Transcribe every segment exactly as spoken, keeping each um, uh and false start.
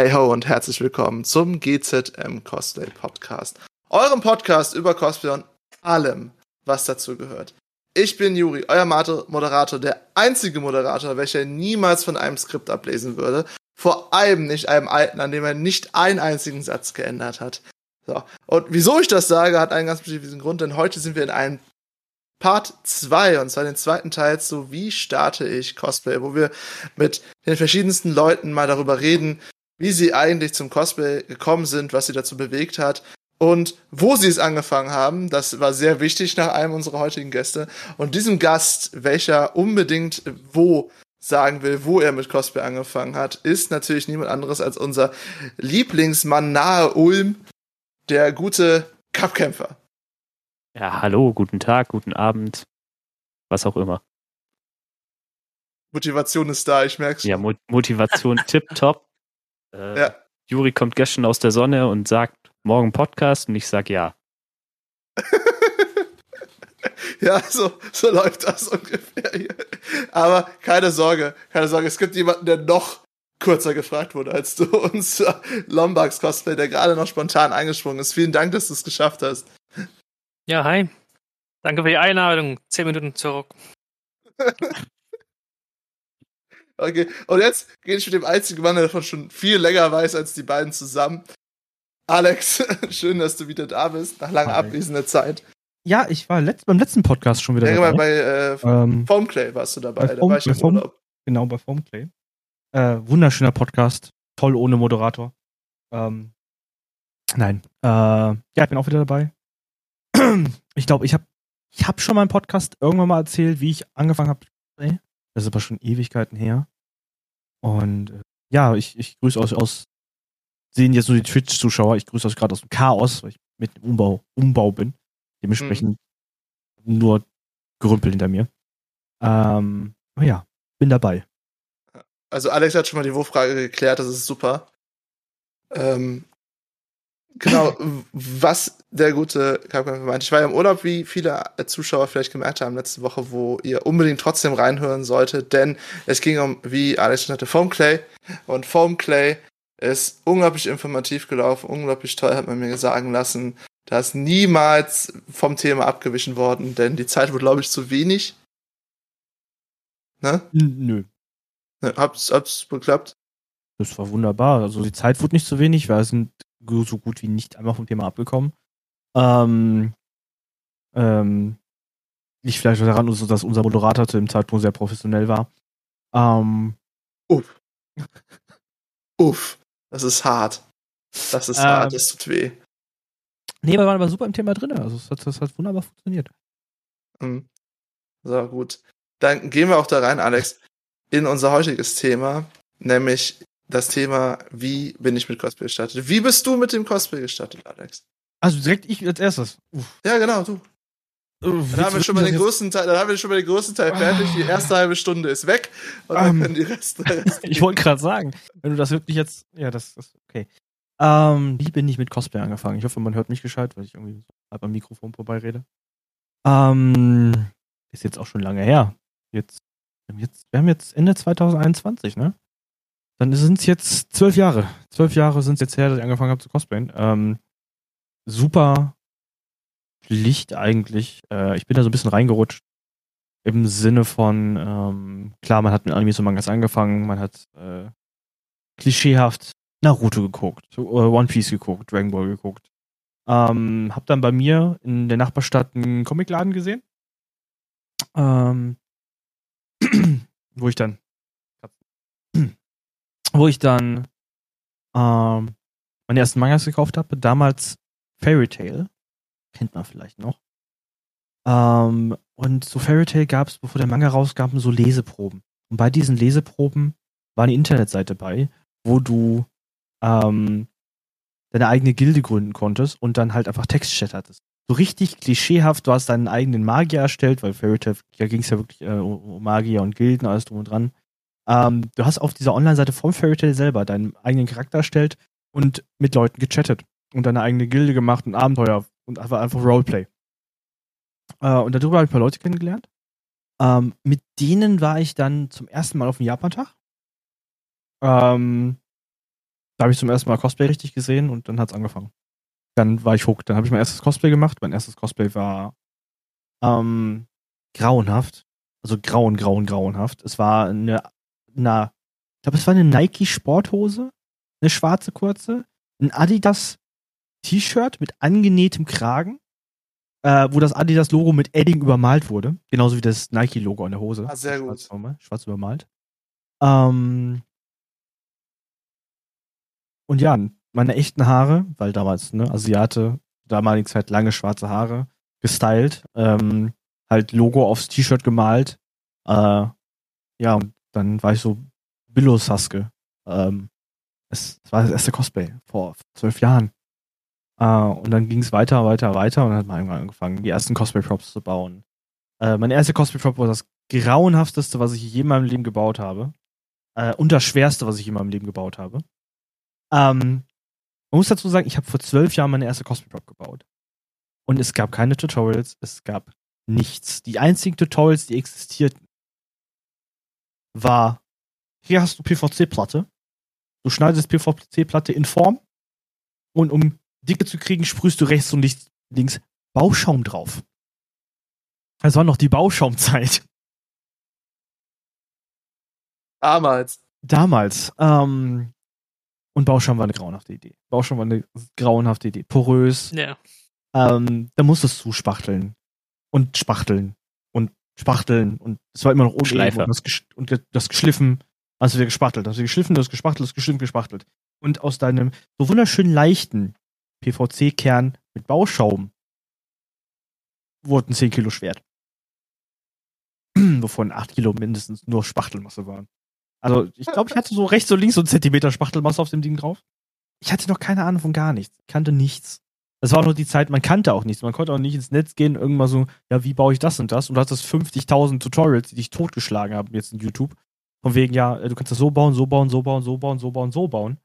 Hey ho und herzlich willkommen zum G Z M Cosplay Podcast. Eurem Podcast über Cosplay und allem, was dazu gehört. Ich bin Juri, euer Moderator, der einzige Moderator, welcher niemals von einem Skript ablesen würde. Vor allem nicht einem alten, an dem er nicht einen einzigen Satz geändert hat. So. Und wieso ich das sage, hat einen ganz bestimmten Grund, denn heute sind wir in einem Part zwei, und zwar den zweiten Teil zu Wie starte ich Cosplay, wo wir mit den verschiedensten Leuten mal darüber reden, wie sie eigentlich zum Cosplay gekommen sind, was sie dazu bewegt hat und wo sie es angefangen haben. Das war sehr wichtig nach einem unserer heutigen Gäste. Und diesem Gast, welcher unbedingt wo sagen will, wo er mit Cosplay angefangen hat, ist natürlich niemand anderes als unser Lieblingsmann nahe Ulm, der gute Cupkämpfer. Ja, hallo, guten Tag, guten Abend, was auch immer. Motivation ist da, ich merk's. Ja, Mo- Motivation tipptopp. Äh, ja. Juri kommt gestern aus der Sonne und sagt, morgen Podcast, und ich sag ja. Ja, so, so läuft das ungefähr hier. Aber keine Sorge, keine Sorge, es gibt jemanden, der noch kürzer gefragt wurde als du, und zwar Lombax Cosplay, der gerade noch spontan eingesprungen ist. Vielen Dank, dass du es geschafft hast. Ja, hi. Danke für die Einladung. Zehn Minuten zurück. Okay, und jetzt rede ich mit dem einzigen Mann, der davon schon viel länger weiß als die beiden zusammen. Alex, schön, dass du wieder da bist, nach langer abwesender Zeit. Ja, ich war letzt, beim letzten Podcast schon wieder ja, dabei. Bei äh, ähm, Foamclay warst du dabei, da Foam, war ich im Foam, Urlaub. Genau, bei Foamclay. Äh, wunderschöner Podcast, toll ohne Moderator. Ähm, nein, äh, ja, ich bin auch wieder dabei. Ich glaube, ich habe ich hab schon mal im Podcast irgendwann mal erzählt, wie ich angefangen habe. Das ist aber schon Ewigkeiten her. Und äh, ja, ich, ich grüße euch aus, sehen jetzt nur die Twitch-Zuschauer, ich grüße euch gerade aus dem Chaos, weil ich mit dem Umbau, Umbau bin. Dementsprechend mhm. nur Gerümpel hinter mir. Ähm, aber ja, bin dabei. Also Alex hat schon mal die Wurffrage geklärt, das ist super. Ähm, genau, was der gute Cupkämpfer meint. Ich war ja im Urlaub, wie viele Zuschauer vielleicht gemerkt haben, letzte Woche, wo ihr unbedingt trotzdem reinhören solltet, denn es ging um, wie Alex schon hatte, Foamclay. Und Foamclay ist unglaublich informativ gelaufen, unglaublich toll, hat man mir sagen lassen. Da ist niemals vom Thema abgewichen worden, denn die Zeit wurde, glaube ich, zu wenig. Ne? Nö. Hab's, hab's geklappt? Das war wunderbar. Also die Zeit wurde nicht zu wenig, weil es sind so gut wie nicht einmal vom Thema abgekommen. Ähm, ähm, liegt vielleicht daran, dass unser Moderator zu dem Zeitpunkt sehr professionell war. Ähm, Uff. Uff. Das ist hart. Das ist ähm, hart, das tut weh. Nee, wir waren aber super im Thema drin. Also das hat, das hat wunderbar funktioniert. Mhm. So, gut. Dann gehen wir auch da rein, Alex, in unser heutiges Thema, nämlich das Thema, wie bin ich mit Cosplay gestartet? Wie bist du mit dem Cosplay gestartet, Alex? Also direkt ich als erstes? Uff. Ja, genau, du. Uff, dann, haben wir schon mal den größten Teil, dann haben wir schon mal den größten Teil fertig. Die erste halbe Stunde ist weg und um, dann können die Reste... Rest ich wollte gerade sagen, wenn du das wirklich jetzt... Ja, das ist okay. Ähm, wie bin ich mit Cosplay angefangen? Ich hoffe, man hört mich gescheit, weil ich irgendwie halb am Mikrofon vorbeirede. Ähm, ist jetzt auch schon lange her. Jetzt, jetzt, wir haben jetzt Ende zwanzig einundzwanzig, ne? Dann sind es jetzt zwölf Jahre. Zwölf Jahre sind es jetzt her, dass ich angefangen habe zu cosplayen. Ähm, super Licht eigentlich. Äh, ich bin da so ein bisschen reingerutscht. Im Sinne von, ähm, klar, man hat mit Animes und Mangas angefangen. Man hat äh, klischeehaft Naruto geguckt, One Piece geguckt, Dragon Ball geguckt. Ähm, hab dann bei mir in der Nachbarstadt einen Comicladen gesehen. Ähm, wo ich dann wo ich dann ähm, meine ersten Mangas gekauft habe. Damals Fairy Tail. Kennt man vielleicht noch. Ähm, und zu Fairy Tail gab es, bevor der Manga rauskam, so Leseproben. Und bei diesen Leseproben war eine Internetseite bei, wo du ähm, deine eigene Gilde gründen konntest und dann halt einfach Textchat hattest. So richtig klischeehaft, du hast deinen eigenen Magier erstellt, weil Fairy Tail, da ging es ja wirklich äh, um Magier und Gilden, alles drum und dran. Ähm, du hast auf dieser Online-Seite vom Fairy Tail selber deinen eigenen Charakter erstellt und mit Leuten gechattet und deine eigene Gilde gemacht und Abenteuer und einfach, einfach Roleplay. Äh, und darüber habe ich ein paar Leute kennengelernt. Ähm, mit denen war ich dann zum ersten Mal auf dem Japan-Tag. Ähm, Da habe ich zum ersten Mal Cosplay richtig gesehen und dann hat es angefangen. Dann war ich hooked. Dann habe ich mein erstes Cosplay gemacht. Mein erstes Cosplay war ähm, grauenhaft. Also grauen, grauen, grauenhaft. Es war eine, na, ich glaube, es war eine Nike-Sporthose, eine schwarze kurze, ein Adidas-T-Shirt mit angenähtem Kragen, äh, wo das Adidas-Logo mit Edding übermalt wurde. Genauso wie das Nike-Logo an der Hose. Ah, sehr gut. Schwarz, schwarz übermalt. Ähm, und ja, meine echten Haare, weil damals, ne, Asiate, damaligen Zeit lange schwarze Haare, gestylt, ähm, halt Logo aufs T-Shirt gemalt, äh, ja, und dann war ich so Billo-Saske, ähm, es, es war das erste Cosplay, vor zwölf Jahren, äh, und dann ging es weiter, weiter, weiter und dann hat man irgendwann angefangen, die ersten Cosplay-Props zu bauen. Äh, meine erste Cosplay-Prop war das grauenhafteste, was ich je in meinem Leben gebaut habe, äh, und das schwerste, was ich in meinem Leben gebaut habe. Ähm, man muss dazu sagen, ich habe vor zwölf Jahren meine erste Cosplay-Prop gebaut. Und es gab keine Tutorials, es gab nichts. Die einzigen Tutorials, die existierten, war, hier hast du P V C-Platte, du schneidest P V C-Platte in Form und um Dicke zu kriegen, sprühst du rechts und links Bauschaum drauf. Das war noch die Bauschaumzeit. Damals. Damals, ähm... Und Bauschaum war eine grauenhafte Idee. Bauschaum war eine grauenhafte Idee. Porös. Ja. Ähm, da musst du es zuspachteln. Und spachteln. Und spachteln. Und es war immer noch Schleife. Und das, gesch- und das geschliffen. Also wir gespachtelt. Also geschliffen, das gespachtelt, das geschliffen, gespachtelt. Und aus deinem so wunderschön leichten P V C-Kern mit Bauschaum wurden zehn Kilo Schwert. Wovon acht Kilo mindestens nur Spachtelmasse waren. Also, ich glaube, ich hatte so rechts und links so einen Zentimeter Spachtelmasse auf dem Ding drauf. Ich hatte noch keine Ahnung von gar nichts. Ich kannte nichts. Das war auch noch die Zeit, man kannte auch nichts. Man konnte auch nicht ins Netz gehen und irgendwann so, ja, wie baue ich das und das? Und du hattest fünfzigtausend Tutorials, die dich totgeschlagen haben jetzt in YouTube. Von wegen, ja, du kannst das so bauen, so bauen, so bauen, so bauen, so bauen, so bauen.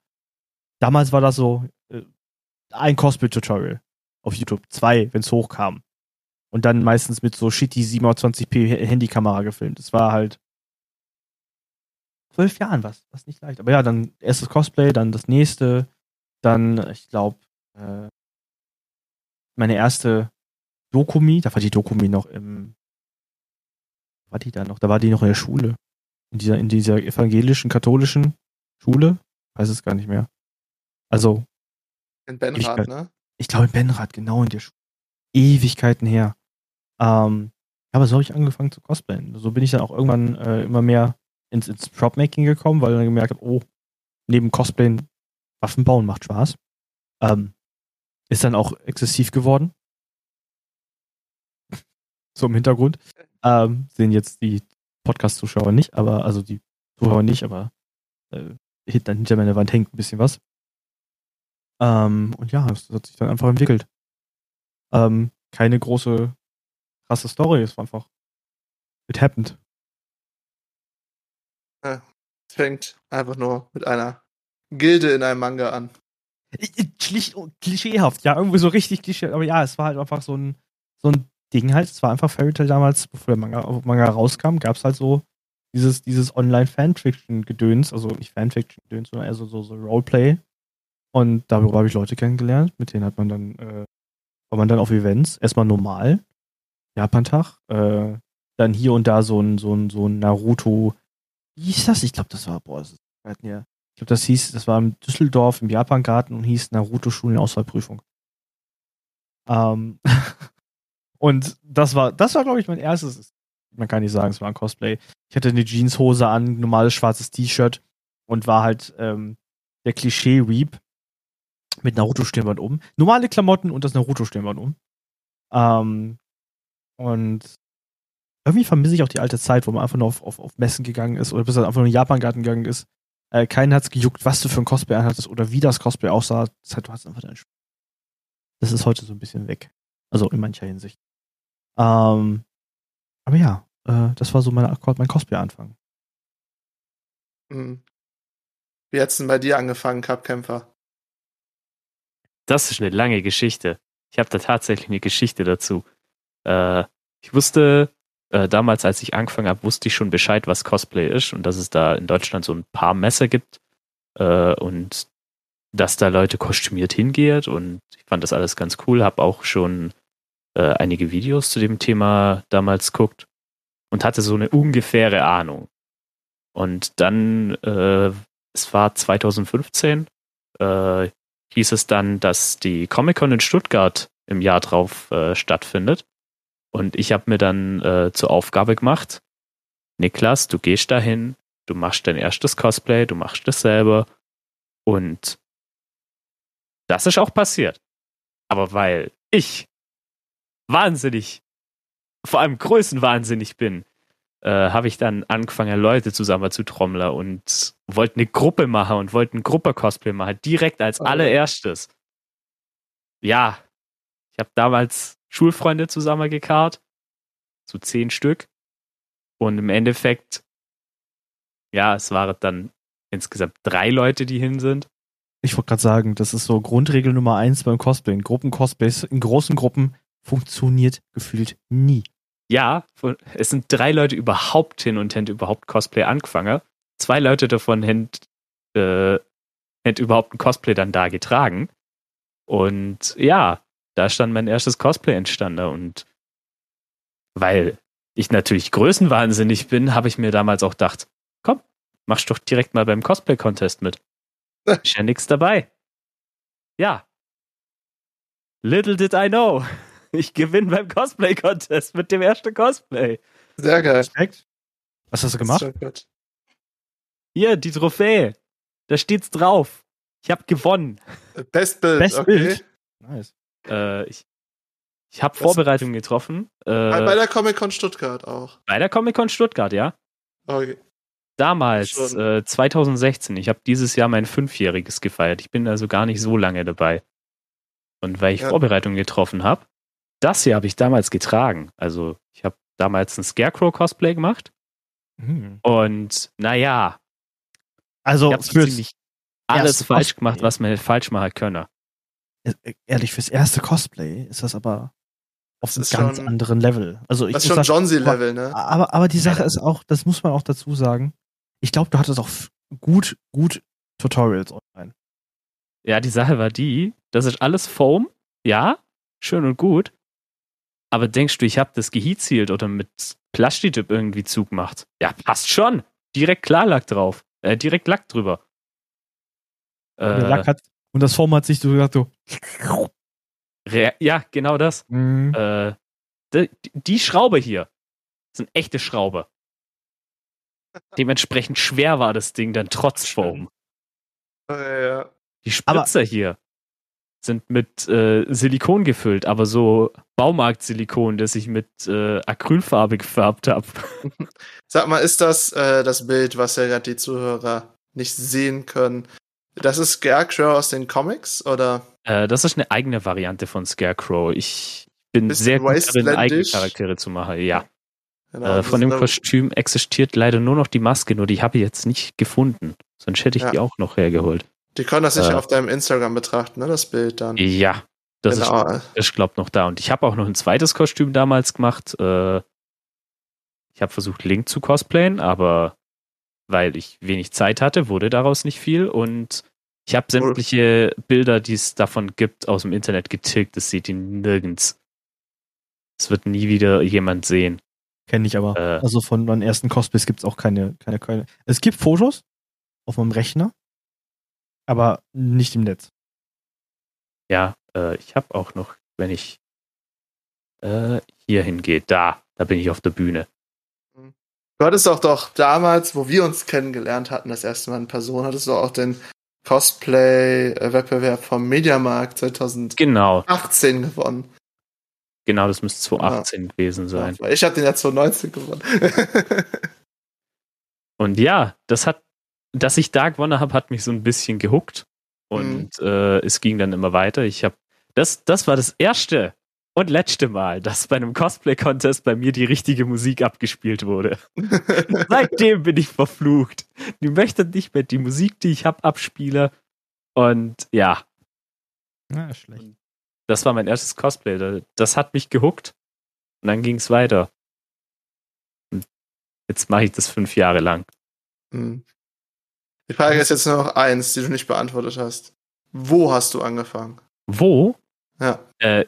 Damals war das so äh, ein Cosplay-Tutorial auf YouTube. Zwei, wenn es hochkam. Und dann meistens mit so shitty siebenhundertzwanzig p Handykamera gefilmt. Das war halt zwölf Jahren was, was nicht leicht. Aber ja, dann erstes Cosplay, dann das nächste, dann, ich glaube, äh, meine erste Dokumi, da war die Dokumi noch im, war die da noch? Da war die noch in der Schule. In dieser, in dieser evangelischen, katholischen Schule? Weiß es gar nicht mehr. Also. In Benrath, ich, ne? Ich glaube in Benrath, genau in der Schule. Ewigkeiten her. Ähm, aber so habe ich angefangen zu cosplayen. So bin ich dann auch irgendwann äh, immer mehr ins, ins Prop-Making gekommen, weil ich dann gemerkt habe, oh, neben Cosplayen, Waffen bauen macht Spaß. Ähm, ist dann auch exzessiv geworden. So im Hintergrund. Ähm, sehen jetzt die Podcast-Zuschauer nicht, aber, also die Zuhörer nicht, aber äh, hinter, hinter meiner Wand hängt ein bisschen was. Ähm, und ja, das hat sich dann einfach entwickelt. Ähm, keine große, krasse Story, es war einfach it happened. Es fängt einfach nur mit einer Gilde in einem Manga an. Schlicht und klischeehaft, ja, irgendwie so richtig klischeehaft, aber ja, es war halt einfach so ein, so ein Ding halt, es war einfach Fairytale damals, bevor der Manga, Manga rauskam, gab es halt so dieses, dieses Online-Fanfiction-Gedöns, also nicht Fanfiction-Gedöns, sondern eher so, so, so Roleplay. Und darüber habe ich Leute kennengelernt, mit denen hat man dann, äh, war man dann auf Events, erstmal normal, Japan-Tag, äh, dann hier und da so ein, so ein, so ein Naruto- Wie hieß das? Ich glaube, das war, boah, das ist, ja. Ich glaube, das hieß, das war in Düsseldorf im Japangarten und hieß Naruto-Schulen-Auswahlprüfung. Ähm, und das war, das war, glaube ich, mein erstes, man kann nicht sagen, es war ein Cosplay. Ich hatte eine Jeanshose an, normales schwarzes T-Shirt und war halt ähm, der Klischee-Weep mit Naruto-Stirnband um. Normale Klamotten und das Naruto-Stirnband um. Ähm, und irgendwie vermisse ich auch die alte Zeit, wo man einfach nur auf, auf, auf Messen gegangen ist oder bis dann einfach nur in den Japangarten gegangen ist. Äh, keinen hat's gejuckt, was du für ein Cosplay anhattest oder wie das Cosplay aussah. Das heißt, du hast einfach deinen Spaß. Das ist heute so ein bisschen weg. Also in mancher Hinsicht. Ähm, aber ja, äh, das war so meine, mein Cosplay-Anfang. Mhm. Wie hat's denn bei dir angefangen, Cup-Kämpfer? Das ist eine lange Geschichte. Ich habe da tatsächlich eine Geschichte dazu. Äh, ich wusste damals, als ich angefangen habe, wusste ich schon Bescheid, was Cosplay ist und dass es da in Deutschland so ein paar Messer gibt äh, und dass da Leute kostümiert hingeht, und ich fand das alles ganz cool. Habe auch schon äh, einige Videos zu dem Thema damals geguckt und hatte so eine ungefähre Ahnung. Und dann, äh, es war zwanzig fünfzehn, äh, hieß es dann, dass die Comic-Con in Stuttgart im Jahr drauf äh, stattfindet. Und ich habe mir dann äh, zur Aufgabe gemacht, Niklas, du gehst dahin, du machst dein erstes Cosplay, du machst es selber. Und das ist auch passiert. Aber weil ich wahnsinnig, vor allem größenwahnsinnig bin, äh, habe ich dann angefangen, Leute zusammen zu trommeln und wollte eine Gruppe machen und wollte ein Gruppe-Cosplay machen, direkt als allererstes. Ja, ich habe damals Schulfreunde zusammengekarrt, so zehn Stück. Und im Endeffekt, ja, es waren dann insgesamt drei Leute, die hin sind. Ich wollte gerade sagen, das ist so Grundregel Nummer eins beim Cosplay. In Gruppen-Cosplays, in großen Gruppen funktioniert gefühlt nie. Ja, es sind drei Leute überhaupt hin und hätten überhaupt Cosplay angefangen. Zwei Leute davon hätten äh, überhaupt ein Cosplay dann da getragen. Und ja, da stand mein erstes Cosplay entstanden. Und weil ich natürlich größenwahnsinnig bin, habe ich mir damals auch gedacht, komm, machst doch direkt mal beim Cosplay-Contest mit. Ist ja nichts dabei. Ja. Little did I know. Ich gewinne beim Cosplay-Contest mit dem ersten Cosplay. Sehr geil. Was hast du gemacht? Hier, die Trophäe. Da steht's drauf. Ich habe gewonnen. Bestbild. Bestbild. Okay. Nice. Äh, ich ich habe Vorbereitungen getroffen. Äh, bei der Comic-Con Stuttgart auch. Bei der Comic-Con Stuttgart, ja. Okay. Damals, äh, zwanzig sechzehn, ich habe dieses Jahr mein Fünfjähriges gefeiert. Ich bin also gar nicht so lange dabei. Und weil ich ja. Vorbereitungen getroffen habe, das hier habe ich damals getragen. Also ich habe damals ein Scarecrow-Cosplay gemacht. Mhm. Und naja, also ich habe ziemlich alles falsch gemacht, was man falsch machen könne. Ehrlich, fürs erste Cosplay ist das aber auf einem ganz schon, anderen Level. Also ich das ist schon Johnsy-Level, ne? Aber, aber die Sache ist auch, das muss man auch dazu sagen, ich glaube, du hattest auch gut, gut Tutorials online. Ja, die Sache war die, das ist alles Foam, ja, schön und gut, aber denkst du, ich habe das geheatsielt oder mit Plastiktipp irgendwie zugemacht? Ja, passt schon. Direkt Klarlack drauf. Äh, direkt Lack drüber. Äh, Der Lack hat, und das Foam hat sich so gesagt, so ja, genau das. Mhm. Äh, die, die Schraube hier ist eine echte Schraube. Dementsprechend schwer war das Ding dann trotz Foam. Ja, ja. Die Spritzer aber hier sind mit äh, Silikon gefüllt, aber so Baumarkt-Silikon, das ich mit äh, Acrylfarbe gefärbt habe. Sag mal, ist das äh, das Bild, was ja gerade die Zuhörer nicht sehen können? Das ist Scarecrow aus den Comics, oder? Äh, das ist eine eigene Variante von Scarecrow. Ich bin sehr gut darin, eigene Charaktere zu machen, ja. Genau, äh, von dem Kostüm existiert leider nur noch die Maske, nur die habe ich jetzt nicht gefunden. Sonst hätte ich ja. die auch noch hergeholt. Die können das äh, sicher auf deinem Instagram betrachten, ne, das Bild dann. Ja, das genau. ist, ich glaube, noch da. Und ich habe auch noch ein zweites Kostüm damals gemacht. Äh, ich habe versucht, Link zu cosplayen, aber weil ich wenig Zeit hatte, wurde daraus nicht viel, und ich habe sämtliche Bilder, die es davon gibt, aus dem Internet getilgt. Das seht ihr nirgends. Es wird nie wieder jemand sehen. Kenne ich aber. Äh, also von meinen ersten Cosplays gibt es auch keine, keine, keine. Es gibt Fotos auf meinem Rechner, aber nicht im Netz. Ja, äh, ich habe auch noch, wenn ich äh, hier hingehe, da, da bin ich auf der Bühne. Du hattest auch doch damals, wo wir uns kennengelernt hatten, das erste Mal in Person, hattest du auch den Cosplay-Wettbewerb vom Mediamarkt zwanzig achtzehn genau. gewonnen. Genau, das müsste zwanzig achtzehn ja. gewesen sein. Ja, ich habe den ja zwanzig neunzehn gewonnen. Und ja, das hat, dass ich da gewonnen habe, hat mich so ein bisschen gehuckt. Und mhm. äh, es ging dann immer weiter. Ich habe, das, das war das erste und letzte Mal, dass bei einem Cosplay-Contest bei mir die richtige Musik abgespielt wurde. Seitdem bin ich verflucht. Die möchten nicht mehr die Musik, die ich habe, abspielen. Und ja. Na, schlecht. Das war mein erstes Cosplay. Das hat mich gehuckt. Und dann ging es weiter. Und jetzt mache ich das fünf Jahre lang. Die Frage ist jetzt nur noch eins, die du nicht beantwortet hast. Wo hast du angefangen? Wo? Ja. Äh,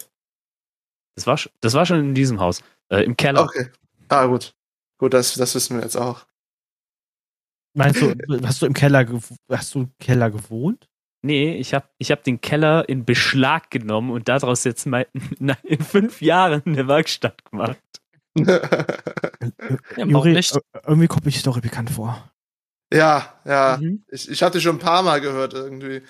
das, war, das war schon in diesem Haus. Äh, Im Keller. Okay. Ah, gut. Gut, das, das wissen wir jetzt auch. Meinst du, hast du im Keller, hast du im Keller gewohnt? Nee, ich habe ich hab den Keller in Beschlag genommen und daraus jetzt mein, in fünf Jahren eine Werkstatt gemacht. Ja, Juri, nicht. Irgendwie kommt mir die Story bekannt vor. Ja, ja. Mhm. Ich, ich hatte schon ein paar Mal gehört irgendwie.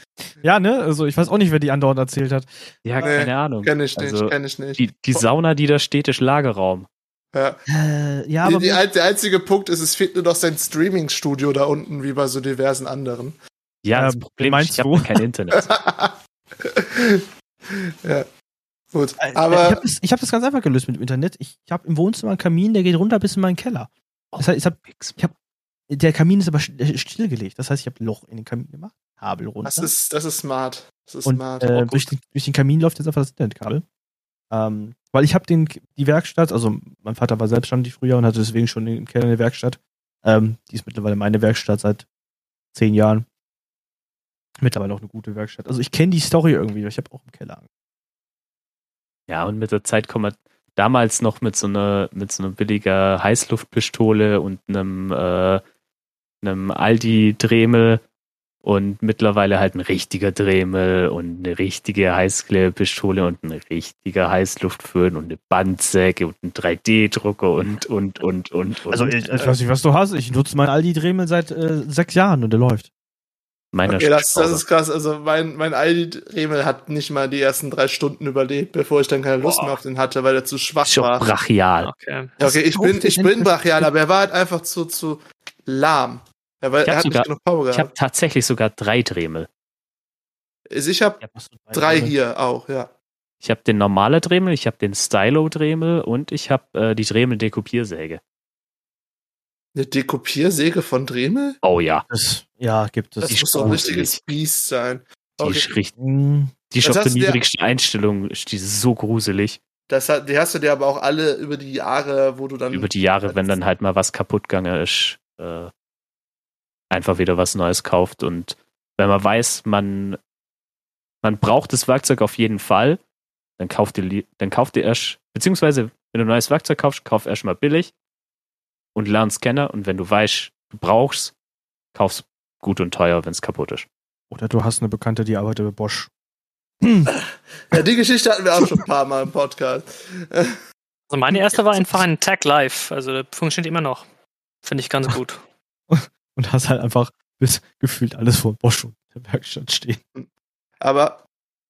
Ja, ne? Also ich weiß auch nicht, wer die andauernd erzählt hat. Ja, nee, keine Ahnung. Kenn ich nicht, also, kenn ich nicht. Die, die Sauna, die da steht, ist Lagerraum. Ja, äh, ja die, aber die, der einzige Punkt ist, es fehlt nur noch sein Streaming-Studio da unten, wie bei so diversen anderen. Ja, das ähm, Problem ist, ich habe kein Internet. Ja, gut. Aber ich habe das, hab das ganz einfach gelöst mit dem Internet. Ich, ich habe im Wohnzimmer einen Kamin, der geht runter bis in meinen Keller. Das heißt, ich hab, ich hab, der Kamin ist aber stillgelegt. Das heißt, ich habe ein Loch in den Kamin gemacht, Kabel runter. Das ist, das ist smart. Das ist Und, smart. Äh, oh, durch, den, durch den Kamin läuft jetzt einfach das Internetkabel. Ähm, weil ich habe den die Werkstatt, also mein Vater war selbstständig früher und hatte deswegen schon im Keller eine Werkstatt. Ähm, die ist mittlerweile meine Werkstatt seit zehn Jahren. Mittlerweile auch eine gute Werkstatt. Also ich kenne die Story irgendwie, weil ich habe auch im Keller angefangen. Ja, und mit der Zeit kommt man damals noch mit so einer mit so einer billiger Heißluftpistole und einem äh, einem Aldi-Dremel und mittlerweile halt ein richtiger Dremel und eine richtige Heißklebepistole und ein richtiger Heißluftföhn und eine Bandsäge und einen drei D Drucker und, und, und, und, und. Also ich, ich weiß nicht, was du hast. Ich nutze meinen Aldi-Dremel seit äh, sechs Jahren und der läuft. Meiner okay, das, das ist krass. Also mein, mein Aldi-Dremel hat nicht mal die ersten drei Stunden überlebt, bevor ich dann keine Lust Boah. mehr auf den hatte, weil er zu schwach Schon war. brachial. Okay, okay ich, bin, ich bin brachial, aber er war halt einfach zu, zu lahm. Ja, weil ich er hat sogar, nicht genug Power gehabt. Ich habe tatsächlich sogar drei Dremel. Ich habe hab drei, drei hier auch, ja. Ich habe den normalen Dremel, ich habe den Stylo-Dremel und ich habe äh, die Dremel-Dekopiersäge. Eine Dekopiersäge von Dremel? Oh ja. Das, ja, gibt es. Das die muss doch ein richtiges Biest sein. Okay. Die ist richtig. Die ist auf der niedrigsten Einstellung, die ist so gruselig. Das, die hast du dir aber auch alle über die Jahre, wo du dann. Über die Jahre, wenn dann halt mal was kaputt gegangen ist, äh, einfach wieder was Neues kauft. Und wenn man weiß, man, man braucht das Werkzeug auf jeden Fall, dann kauft ihr, dann kauft ihr erst, beziehungsweise wenn du neues Werkzeug kaufst, kauf erst mal billig. Und lernst kennen und wenn du weißt, du brauchst, kaufst gut und teuer, wenn es kaputt ist. Oder du hast eine Bekannte, die arbeitet bei Bosch. Ja, die Geschichte hatten wir auch schon ein paar Mal im Podcast. Also meine erste war einfach ein Tag Live, also das funktioniert immer noch. Finde ich ganz gut. Und hast halt einfach bis gefühlt alles vor Bosch und der Werkstatt stehen. Aber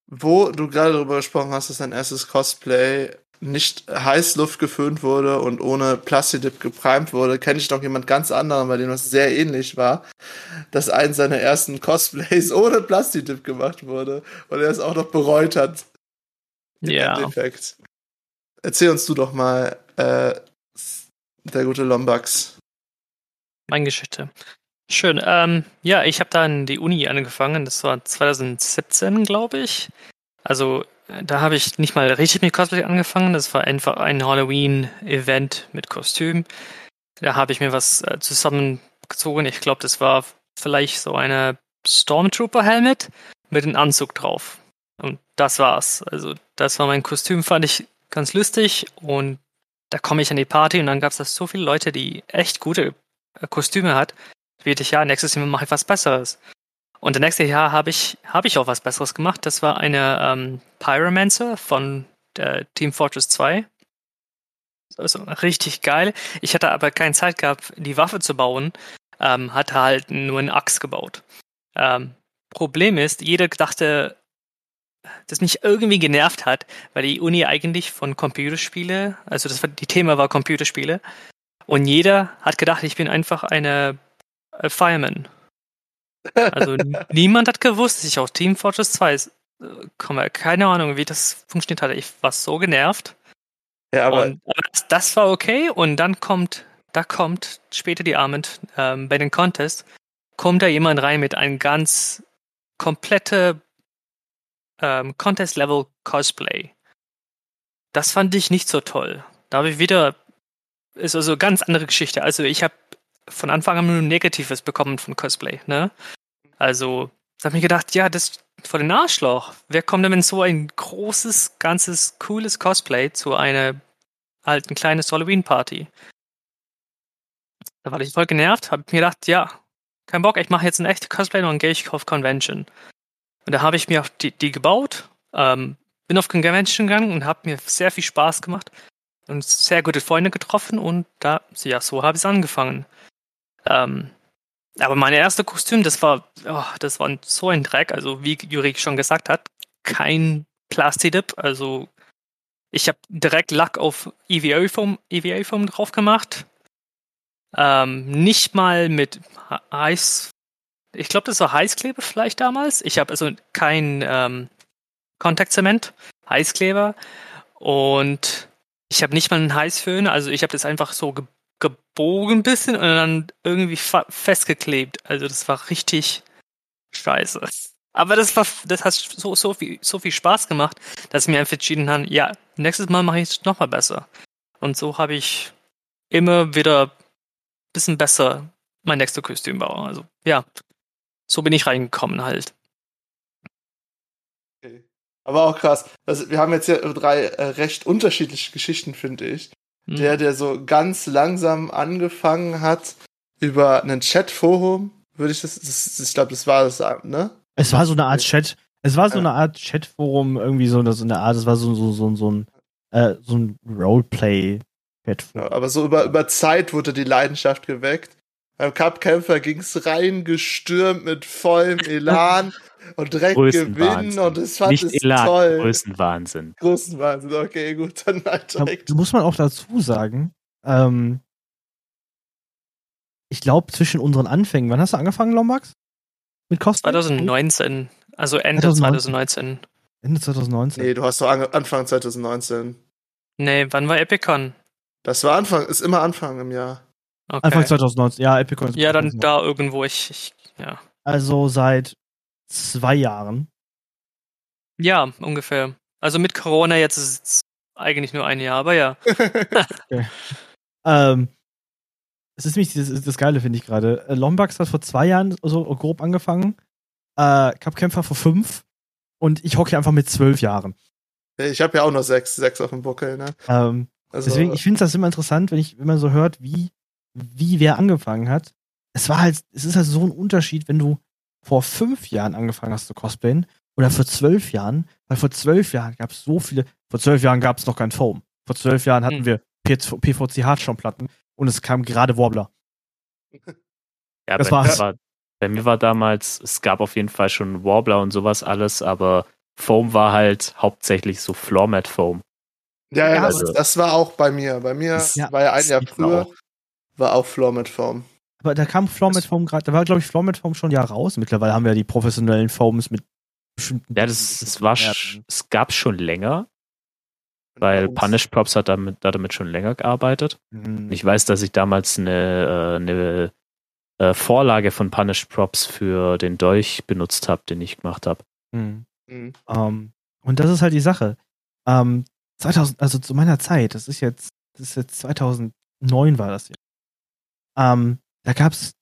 wo du gerade darüber gesprochen hast, dass dein erstes Cosplay nicht Heißluft geföhnt wurde und ohne Plastidip geprimt wurde, kenne ich noch jemand ganz anderen, bei dem das sehr ähnlich war, dass eins seiner ersten Cosplays ohne Plastidip gemacht wurde und er es auch noch bereut hat. Ja. Yeah. Erzähl uns du doch mal, äh, der gute Lombax. Meine Geschichte. Schön. Ähm, ja, ich habe dann die Uni angefangen, das war zwanzig siebzehn, glaube ich. Also da habe ich nicht mal richtig mit Cosplay angefangen. Das war einfach ein Halloween-Event mit Kostüm. Da habe ich mir was äh, zusammengezogen. Ich glaube, das war vielleicht so eine Stormtrooper-Helmet mit einem Anzug drauf. Und das war's. Also das war mein Kostüm, fand ich ganz lustig. Und da komme ich an die Party und dann gab es da so viele Leute, die echt gute äh, Kostüme hat. Da dachte ich, ja, nächstes Jahr mache ich was Besseres. Und das nächste Jahr habe ich, hab ich auch was Besseres gemacht. Das war eine ähm, Pyromancer von äh, Team Fortress zwei. Also richtig geil. Ich hatte aber keine Zeit gehabt, die Waffe zu bauen. Ähm, hatte halt nur eine Axt gebaut. Ähm, Problem ist, jeder dachte, das mich irgendwie genervt hat, weil die Uni eigentlich von Computerspiele, also das war, die Thema war Computerspiele. Und jeder hat gedacht, ich bin einfach eine äh, Fireman. Also niemand hat gewusst, dass ich auch Team Fortress zwei ist. Keine Ahnung, wie das funktioniert hatte. Ich war so genervt. Ja, aber und das war okay. Und dann kommt, da kommt später die Abend ähm, bei den Contest, kommt da jemand rein mit einem ganz komplette ähm, Contest-Level-Cosplay. Das fand ich nicht so toll. Da habe ich wieder, ist also eine ganz andere Geschichte. Also ich habe von Anfang an nur Negatives bekommen von Cosplay, ne? Also, Da habe ich mir gedacht, ja, das ist voll ein Arschloch. Wer kommt denn mit so ein großes, ganzes, cooles Cosplay zu einer alten, kleinen Halloween-Party? Da war ich voll genervt, habe mir gedacht, ja, kein Bock, ich mache jetzt ein echtes Cosplay und gehe ich auf Convention. Und da habe ich mir die, die gebaut, ähm, bin auf Convention gegangen und habe mir sehr viel Spaß gemacht und sehr gute Freunde getroffen und da, ja, so habe ich es angefangen. Ähm, aber mein erstes Kostüm, das war, oh, das war so ein Dreck, also wie Juri schon gesagt hat, kein Plastidip, also ich habe direkt Lack auf E V A-Foam, E V A-Foam drauf gemacht. Ähm, nicht mal mit Eis, ich glaube, das war Heißkleber vielleicht damals. Ich habe also kein ähm, Kontaktzement, Heißkleber und ich habe nicht mal einen Heißföhn, also ich habe das einfach so ge- gebogen ein bisschen und dann irgendwie fa- festgeklebt. Also das war richtig scheiße. Aber das war, das hat so, so, viel, so viel Spaß gemacht, dass ich mir einfach entschieden habe, ja, nächstes Mal mache ich es nochmal besser. Und so habe ich immer wieder bisschen besser mein nächstes Kostüm bauen. Also, ja. So bin ich reingekommen halt. Okay. Aber auch krass. Also, wir haben jetzt ja drei äh, recht unterschiedliche Geschichten, finde ich. Mhm. Der, der so ganz langsam angefangen hat über einen Chatforum, würde ich das, das, das ich glaube, das war das, ne? Es war so eine Art Chat, es war so eine Art Chatforum, irgendwie so, so eine Art, es war so, so, so, so ein, äh, so ein Roleplay. Ja, aber so über, über Zeit wurde die Leidenschaft geweckt. Beim Cup-Kämpfer ging's rein, gestürmt mit vollem Elan und direkt gewinnen und es fand es toll. Größenwahnsinn. Größenwahnsinn, okay, gut, dann halt direkt. Da muss man auch dazu sagen, ähm, ich glaube, zwischen unseren Anfängen, wann hast du angefangen, Lombax? Mit Cosplay? zwanzig neunzehn, also Ende zwanzig neunzehn. Ende zwanzig neunzehn? Nee, du hast doch an, Anfang zwanzig neunzehn. Nee, wann war Epicon? Das war Anfang, ist immer Anfang im Jahr. Okay. Anfang zwanzig neunzehn, ja, Epicon. Ja, dann da irgendwo, ich, ich, ja. Also seit zwei Jahren. Ja, ungefähr. Also mit Corona jetzt ist es eigentlich nur ein Jahr, aber ja. Okay. ähm, es ist nämlich das, das Geile, finde ich gerade. Lombax hat vor zwei Jahren so grob angefangen, äh, Cup-Kämpfer vor fünf und ich hocke hier einfach mit zwölf Jahren. Ich habe ja auch noch sechs, sechs auf dem Buckel, ne? Ähm. Also, deswegen, ich finde das immer interessant, wenn ich, wenn man so hört, wie, wie wer angefangen hat. Es war halt, es ist halt so ein Unterschied, wenn du vor fünf Jahren angefangen hast zu cosplayen oder vor zwölf Jahren, weil vor zwölf Jahren gab es so viele, vor zwölf Jahren gab es noch kein Foam. Vor zwölf Jahren hatten hm. wir P V C Hartschaumplatten und es kam gerade Wobbler. Ja, das bei, war's. War, bei mir war damals, es gab auf jeden Fall schon Wobbler und sowas alles, aber Foam war halt hauptsächlich so Floormat Foam. Ja, ja, also, das war auch bei mir. Bei mir ja, war ja ein Jahr früher, war auch Floor mit Foam. Aber da kam Floor mit Foam gerade, da war, glaube ich, Floor mit Foam schon ein Jahr raus. Mittlerweile haben wir ja die professionellen Foams mit bestimmten. Ja, das, das war, es gab schon länger, weil Punish Props hat damit, hat damit schon länger gearbeitet. Mhm. Ich weiß, dass ich damals eine, eine, eine Vorlage von Punish Props für den Dolch benutzt habe, den ich gemacht habe. Mhm. Mhm. Um, und das ist halt die Sache. Um, zweitausend, also zu meiner Zeit, das ist jetzt, das ist jetzt zweitausendneun war das ja. Ähm, da gab's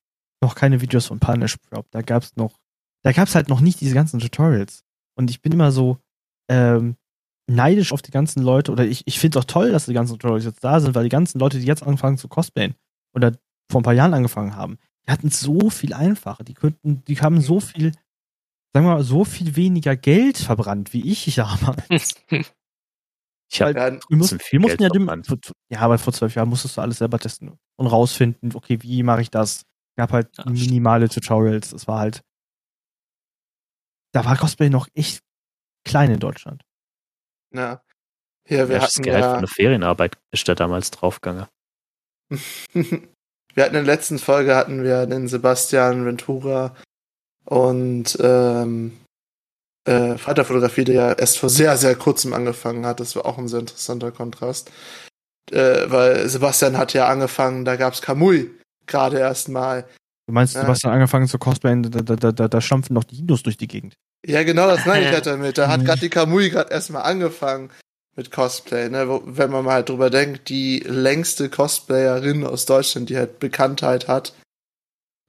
noch keine Videos von Punish Prop, da gab's noch, da gab's halt noch nicht diese ganzen Tutorials. Und ich bin immer so, ähm, neidisch auf die ganzen Leute, oder ich, ich find's auch toll, dass die ganzen Tutorials jetzt da sind, weil die ganzen Leute, die jetzt anfangen zu cosplayen, oder vor ein paar Jahren angefangen haben, die hatten so viel einfacher, die könnten, die haben so viel, sagen wir mal, so viel weniger Geld verbrannt, wie ich damals. Ich hab ja, wir mussten, wir mussten ja, dem, ja, aber vor zwölf Jahren musstest du alles selber testen und rausfinden, okay, wie mache ich das? Gab halt Ach, minimale Tutorials. Es war halt, da war Cosplay noch echt klein in Deutschland. Na, ja, wir ja, hatten ja von der Ferienarbeit ist da damals draufgegangen. Wir hatten in der letzten Folge hatten wir den Sebastian Ventura und ähm, Äh, Freitagfotografie, der ja erst vor sehr, sehr kurzem angefangen hat. Das war auch ein sehr interessanter Kontrast. Äh, weil Sebastian hat ja angefangen, da gab's Kamui gerade erst mal. Du meinst, Sebastian äh, angefangen zu cosplayen, da, da, da, da stampfen noch die Dinos durch die Gegend. Ja, genau, das meine ich halt damit. Da hat gerade die Kamui gerade erst mal angefangen mit Cosplay. Ne? Wo, wenn man mal halt drüber denkt, die längste Cosplayerin aus Deutschland, die halt Bekanntheit hat,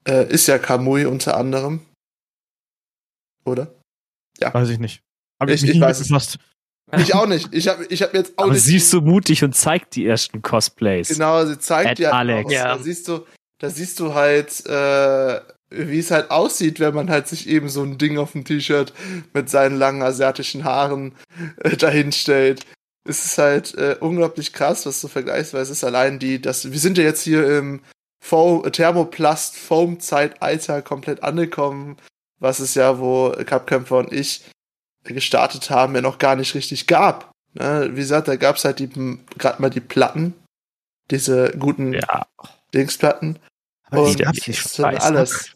äh, ist ja Kamui unter anderem. Oder? Ja. Weiß ich nicht. Hab ich ich, ich weiß es. Ich auch nicht. Ich habe ich hab jetzt auch aber nicht. Sie ist so mutig und zeigt die ersten Cosplays. Genau, sie zeigt die halt Alex. Ja. Da siehst du, da siehst du halt, äh, wie es halt aussieht, wenn man halt sich eben so ein Ding auf dem T-Shirt mit seinen langen asiatischen Haaren äh, dahinstellt. Es ist halt äh, unglaublich krass, was du vergleichst, weil es ist allein die, dass wir sind ja jetzt hier im Foam, Thermoplast-Foam-Zeitalter komplett angekommen, was es ja, wo Cupkämpfer und ich gestartet haben, ja noch gar nicht richtig gab. Ne? Wie gesagt, da gab es halt gerade mal die Platten, diese guten ja. Dingsplatten. Aber und das ist dann alles.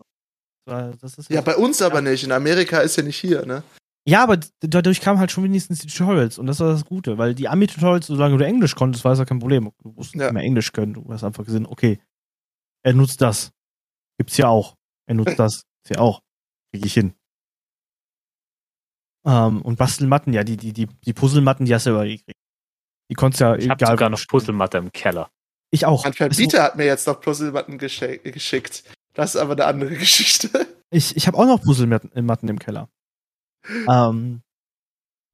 Das ist ja, ja bei uns aber nicht. In Amerika ist ja nicht hier, ne? Ja, aber dadurch kamen halt schon wenigstens die Tutorials und das war das Gute, weil die Ami-Tutorials, solange du Englisch konntest, war es ja kein Problem. Du musst ja. nicht mehr Englisch können. Du hast einfach gesehen, okay, er nutzt das. Gibt's ja auch. Er nutzt das. Ist ja auch. Krieg ich hin. Ähm, und Bastelmatten, ja, die, die, die, die Puzzlematten, die hast du ja gekriegt. Die konntest ja ich egal. Ich hab sogar noch Puzzlematte im Keller. Ich auch. Mein Verbieter hat mir jetzt noch Puzzlematten geschick- geschickt. Das ist aber eine andere Geschichte. Ich, ich habe auch noch Puzzlematten im Keller. ähm,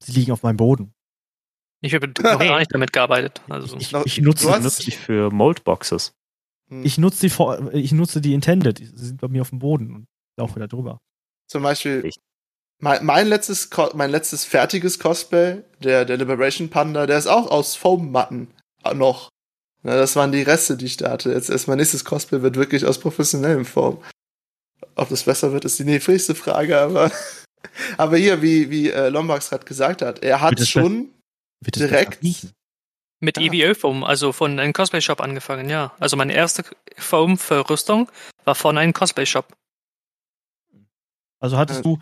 sie liegen auf meinem Boden. Ich habe noch gar nicht damit gearbeitet. Also. Ich, ich, ich nutze die nutze ich für Moldboxes. Hm. Ich nutze die vor, ich nutze die Intended. Sie sind bei mir auf dem Boden und laufe wieder drüber. Zum Beispiel mein, mein, letztes, mein letztes fertiges Cosplay, der, der Liberation Panda, der ist auch aus Foam-Matten noch. Na, das waren die Reste, die ich da hatte. Jetzt erst mein nächstes Cosplay wird wirklich aus professionellem Form. Ob das besser wird, ist die nächste Frage, aber aber hier, wie, wie äh, Lombax gerade gesagt hat, er hat bitte schon das, direkt mit ja. E V A-Foam, also von einem Cosplay-Shop angefangen, ja. Also meine erste Foam für Rüstung war von einem Cosplay-Shop. Also hattest du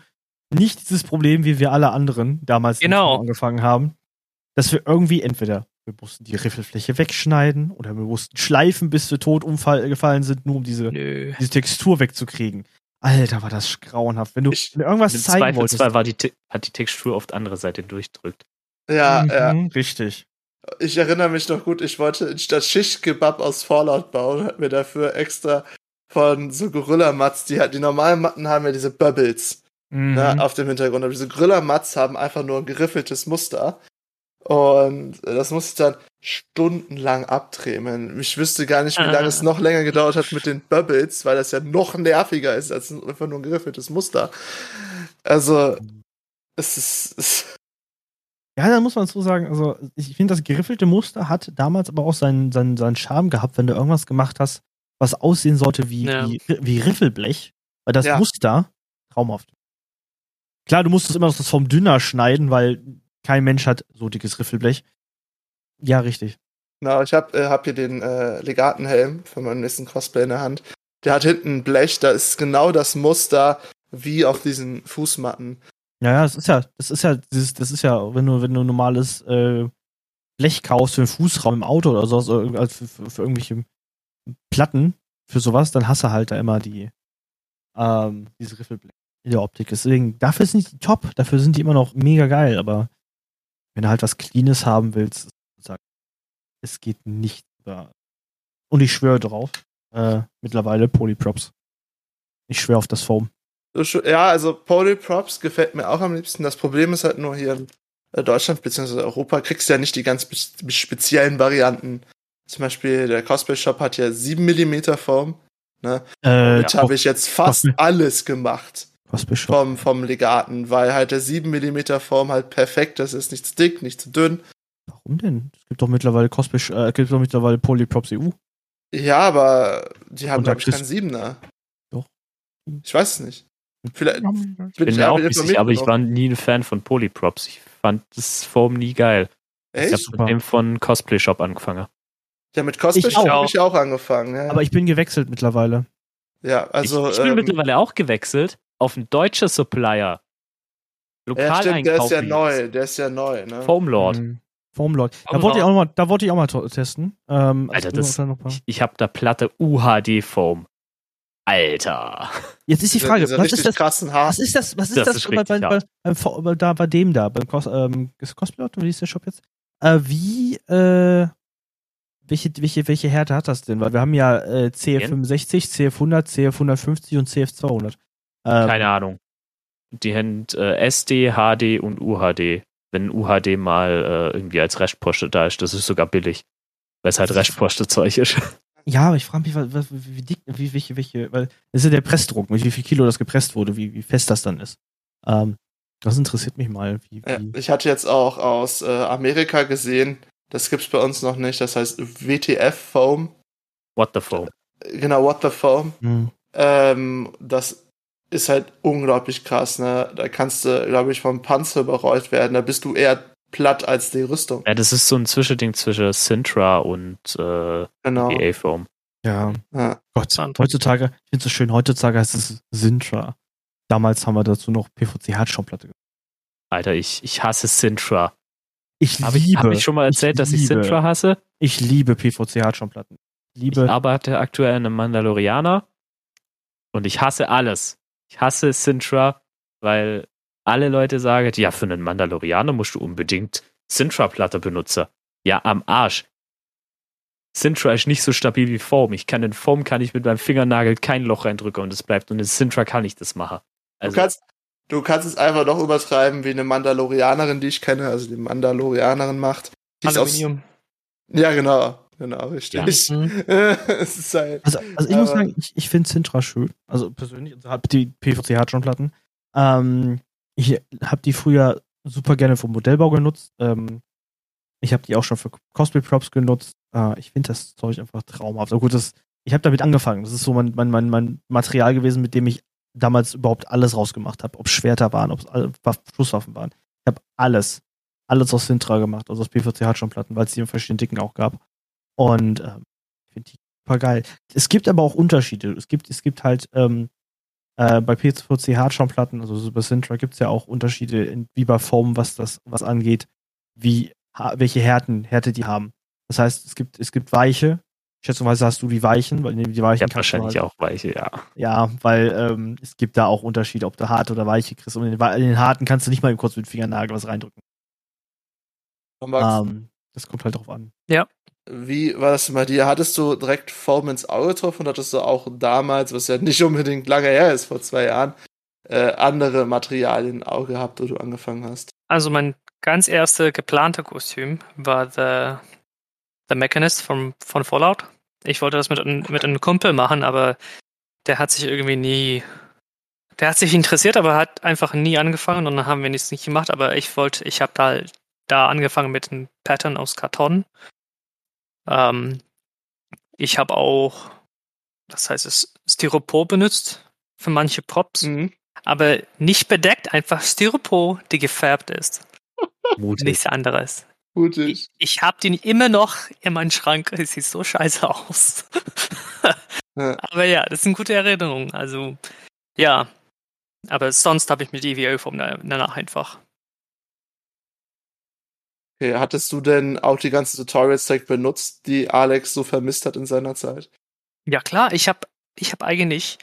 nicht dieses Problem, wie wir alle anderen damals genau. angefangen haben, dass wir irgendwie entweder wir mussten die Riffelfläche wegschneiden oder wir mussten schleifen, bis wir tot umfall, gefallen sind, nur um diese, diese Textur wegzukriegen. Alter, war das grauenhaft. Wenn du ich, irgendwas zeigen Zweifel wolltest. Zwar war die, hat die Textur auf die andere Seite durchdrückt. Ja, mhm, ja. Richtig. Ich erinnere mich noch gut, ich wollte statt Schichtgebab aus Fallout bauen, hat mir dafür extra von so Gorilla-Mats, die, die normalen Matten haben ja diese Bubbles mhm. ne, auf dem Hintergrund. Aber diese Gorilla-Mats haben einfach nur ein geriffeltes Muster. Und das musste ich dann stundenlang abtremen. Ich wüsste gar nicht, wie lange es noch länger gedauert hat mit den Bubbles, weil das ja noch nerviger ist als einfach nur ein geriffeltes Muster. Also, es ist... Es ja, da muss man so sagen, also ich finde, das geriffelte Muster hat damals aber auch seinen, seinen, seinen Charme gehabt, wenn du irgendwas gemacht hast, was aussehen sollte wie, ja. wie, wie Riffelblech, weil das ja. Muster traumhaft. Klar, du musstest immer noch das vom Dünner schneiden, weil kein Mensch hat so dickes Riffelblech. Ja, richtig. Genau, ich hab, äh, hab hier den äh, Legatenhelm von meinem nächsten Cosplay in der Hand. Der hat hinten ein Blech, da ist genau das Muster wie auf diesen Fußmatten. Naja, das ist ja, das ist ja, dieses, das ist ja, wenn du, wenn du normales äh, Blech kaufst für den Fußraum im Auto oder sowas, oder für, für, für irgendwelche Platten, für sowas, dann hast du halt da immer die ähm, diese Riffelblech in der Optik. Deswegen, dafür sind die top, dafür sind die immer noch mega geil, aber wenn du halt was Cleanes haben willst, sag, es geht nicht über. Und ich schwöre drauf, äh, mittlerweile Polyprops. Ich schwöre auf das Foam. Ja, also Polyprops gefällt mir auch am liebsten. Das Problem ist halt nur hier in Deutschland bzw. Europa kriegst du ja nicht die ganz speziellen Varianten. Zum Beispiel der Cosplay Shop hat ja sieben Millimeter Foam. Ne? Äh, Damit ja, habe ich jetzt fast Cosplay. alles gemacht. Vom, vom Legaten, weil halt der sieben Millimeter Form halt perfekt, das ist nicht zu dick, nicht zu dünn. Warum denn? Es gibt doch mittlerweile Cosplay, äh, gibt doch mittlerweile Polyprops E U. Ja, aber die haben, glaube ich, keinen siebener. Doch. Ich weiß es nicht. Vielleicht, ich bin mir auch nicht, aber ich war nie ein Fan von Polyprops. Ich fand das Form nie geil. Echt? Ich habe mit dem von Cosplay Shop angefangen. Ja, mit Cosplay Shop habe ich auch angefangen. Ja. Aber ich bin gewechselt mittlerweile. Ja, also. Ich, ich bin ähm, mittlerweile auch gewechselt. Auf einen deutschen Supplier. Lokal ja, stimmt, der ist ja neu, der ist ja neu, ne? Foamlord. Mhm. Foamlord. Da wollte ich auch mal, da wollte ich auch mal testen. Ähm, Alter, das, noch ich, ich hab da Platte U H D-Foam. Alter. Jetzt ist die Frage, was ist das, was ist das, was ist das, das ist bei, bei, bei, bei, bei, da, bei dem da, beim Cos, ähm, Cosplot, wie ist der Shop jetzt? Äh, wie, äh, welche, welche, welche Härte hat das denn? Weil wir haben ja äh, C F fünfundsechzig, C F hundert, C F hundertfünfzig und C F zweihundert. Keine ähm, Ahnung. die haben äh, S D, H D und U H D. Wenn U H D mal äh, irgendwie als Restposte da ist, das ist sogar billig, weil es halt Restposte-Zeug ist. Ja, aber ich frage mich, was, wie dick, wie welche, welche, weil es ist ja der Pressdruck, wie viel Kilo das gepresst wurde, wie, wie fest das dann ist. Ähm, das interessiert mich mal. Wie, wie ja, ich hatte jetzt auch aus äh, Amerika gesehen, das gibt's bei uns noch nicht, das heißt W T F-Foam. What the Foam. Genau, What the Foam. Hm. Ähm, das ist halt unglaublich krass, ne? Da kannst du, glaube ich, vom Panzer überrollt werden, da bist du eher platt als die Rüstung. Ja, das ist so ein Zwischending zwischen Sintra und äh, genau. E A-Foam. Ja. ja. Gott, heutzutage, ich finde es so schön, heutzutage heißt es Sintra. Damals haben wir dazu noch P V C-Hartschaumplatte gemacht. Alter, ich, ich hasse Sintra. Ich liebe. Habe ich, hab ich schon mal erzählt, ich dass liebe, ich Sintra hasse? Ich liebe P V C-Hartschaumplatten. Ich arbeite aktuell an einem Mandalorianer und ich hasse alles. Ich hasse Sintra, weil alle Leute sagen, ja, für einen Mandalorianer musst du unbedingt Sintra-Platte benutzen. Ja, am Arsch. Sintra ist nicht so stabil wie Foam. Ich kann den Foam kann ich mit meinem Fingernagel kein Loch reindrücken und es bleibt. Und in Sintra kann ich das machen. Also, du, kannst, du kannst es einfach noch übertreiben wie eine Mandalorianerin, die ich kenne, also die Mandalorianerin macht. Die Aluminium. Aus, ja, genau. Genau, richtig. Ja. es ist halt, also, also ich muss sagen, ich, ich finde Sintra schön. Also persönlich, die P V C-Hartschaumplatten. Ähm, ich habe die früher super gerne vom Modellbau genutzt. Ähm, ich habe die auch schon für Cosplay-Props genutzt. Äh, ich finde das Zeug einfach traumhaft. Aber gut, das, ich habe damit angefangen. Das ist so mein, mein, mein, mein Material gewesen, mit dem ich damals überhaupt alles rausgemacht habe. Ob Schwerter waren, ob es Schusswaffen waren. Ich habe alles, alles aus Sintra gemacht, also aus P V C-Hartschaumplatten, weil es die in verschiedenen Dicken auch gab. Und ich ähm, finde die super geil. Es gibt aber auch Unterschiede. Es gibt, es gibt halt ähm, äh, bei P V C-Hartschaumplatten, also bei Sintra, gibt es ja auch Unterschiede in, wie bei Foam, was das was angeht, wie ha- welche Härten, Härte die haben. Das heißt, es gibt, es gibt Weiche. Schätzungsweise hast du die Weichen, weil die Weichen. Ja, wahrscheinlich halt, auch Weiche, ja. Ja, weil ähm, es gibt da auch Unterschiede, ob du hart oder weiche kriegst. Und in den, in den harten kannst du nicht mal eben kurz mit dem Fingernagel was reindrücken. Ähm, das kommt halt drauf an. Ja. Wie war das bei dir? Hattest du direkt Foam ins Auge getroffen und hattest du auch damals, was ja nicht unbedingt lange her ist, vor zwei Jahren, äh, andere Materialien im Auge gehabt, wo du angefangen hast? Also mein ganz erste geplante Kostüm war The, the Mechanist vom, von Fallout. Ich wollte das mit, mit einem Kumpel machen, aber der hat sich irgendwie nie... Der hat sich interessiert, aber hat einfach nie angefangen und dann haben wir nichts nicht gemacht, aber ich wollte, ich habe da, da angefangen mit einem Pattern aus Karton. Ähm, ich habe auch, das heißt es, Styropor benutzt für manche Props, mhm. aber nicht bedeckt, einfach Styropor, die gefärbt ist. Mutig. Nichts anderes. Mutig. Ich, ich habe den immer noch in meinem Schrank, es sieht so scheiße aus. ja. Aber ja, das sind gute Erinnerungen, also ja, aber sonst habe ich mit E V A-Form danach einfach. Okay, hattest du denn auch die ganzen Tutorials direkt benutzt, die Alex so vermisst hat in seiner Zeit? Ja klar, ich habe ich hab eigentlich,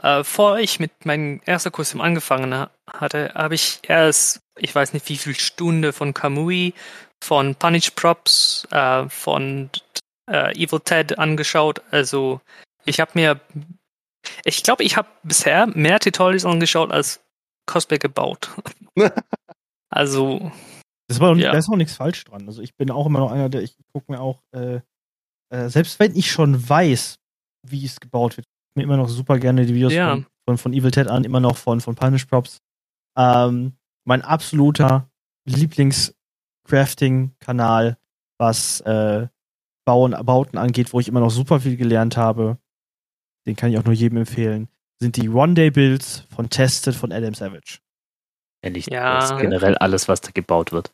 äh, vor ich mit meinem ersten Kostüm angefangen ha- hatte, habe ich erst, ich weiß nicht wie viel Stunde von Kamui, von Punish Props, äh, von äh, Evil Ted angeschaut. Also ich habe mir, ich glaube, ich habe bisher mehr Tutorials angeschaut als Cosplay gebaut. also... Das war auch nicht, ja. Da ist auch nichts falsch dran. Also ich bin auch immer noch einer, der, ich gucke mir auch, äh, äh, selbst wenn ich schon weiß, wie es gebaut wird, gucke mir immer noch super gerne die Videos ja. von, von, von Evil Ted an, immer noch von, von Punish Props. Ähm, mein absoluter Lieblings-Crafting-Kanal, was äh, Bauen, Bauten angeht, wo ich immer noch super viel gelernt habe, den kann ich auch nur jedem empfehlen, sind die One-Day-Builds von Tested von Adam Savage. Ähnlich ja. generell alles, was da gebaut wird.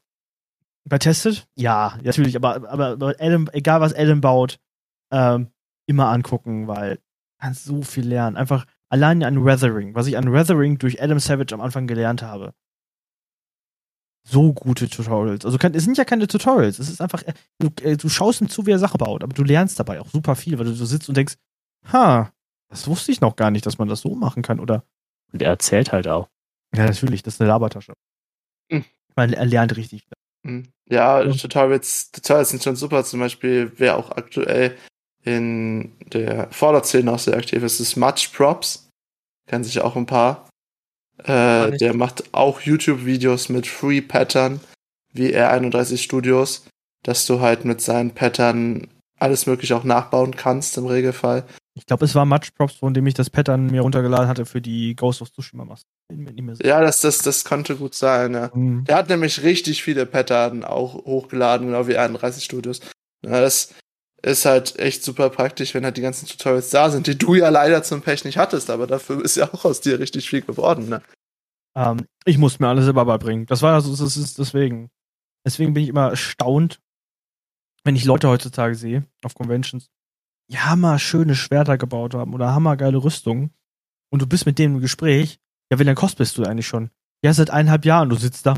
Bei Tested? Ja, natürlich, aber, aber Adam, egal was Adam baut, ähm, immer angucken, weil man so viel lernen. Einfach allein an Weathering, was ich an Weathering durch Adam Savage am Anfang gelernt habe. So gute Tutorials. Also kann, es sind ja keine Tutorials, es ist einfach, du, du schaust ihm zu, wie er Sache baut, aber du lernst dabei auch super viel, weil du so sitzt und denkst, ha, das wusste ich noch gar nicht, dass man das so machen kann, oder? Und er erzählt halt auch. Ja, natürlich, das ist eine Labertasche. Mhm. Man lernt richtig. Mhm. Ja, ja. Tutorials, Tutorials sind schon super. Zum Beispiel, wer auch aktuell in der Fallout-Szene auch sehr aktiv ist, ist Smudge Props. Kennen sich auch ein paar. Äh, der macht auch YouTube-Videos mit Free Pattern, wie R einunddreißig Studios, dass du halt mit seinen Pattern alles mögliche auch nachbauen kannst im Regelfall. Ich glaube, es war Match Props, von dem ich das Pattern mir runtergeladen hatte für die Ghost of Tsushima Maske. Ja, das, das, das könnte gut sein, ja. Mhm. Der hat nämlich richtig viele Pattern auch hochgeladen, genau wie R einunddreißig Studios. Ja, das ist halt echt super praktisch, wenn halt die ganzen Tutorials da sind, die du ja leider zum Pech nicht hattest, aber dafür ist ja auch aus dir richtig viel geworden, ne? Ähm, ich musste mir alles selber beibringen. Das war also, das ist deswegen. Deswegen bin ich immer erstaunt, wenn ich Leute heutzutage sehe, auf Conventions, die hammer schöne Schwerter gebaut haben oder hammergeile Rüstungen und du bist mit denen im Gespräch, ja, wie lange cosplayst du eigentlich schon? Ja, seit eineinhalb Jahren, du sitzt da.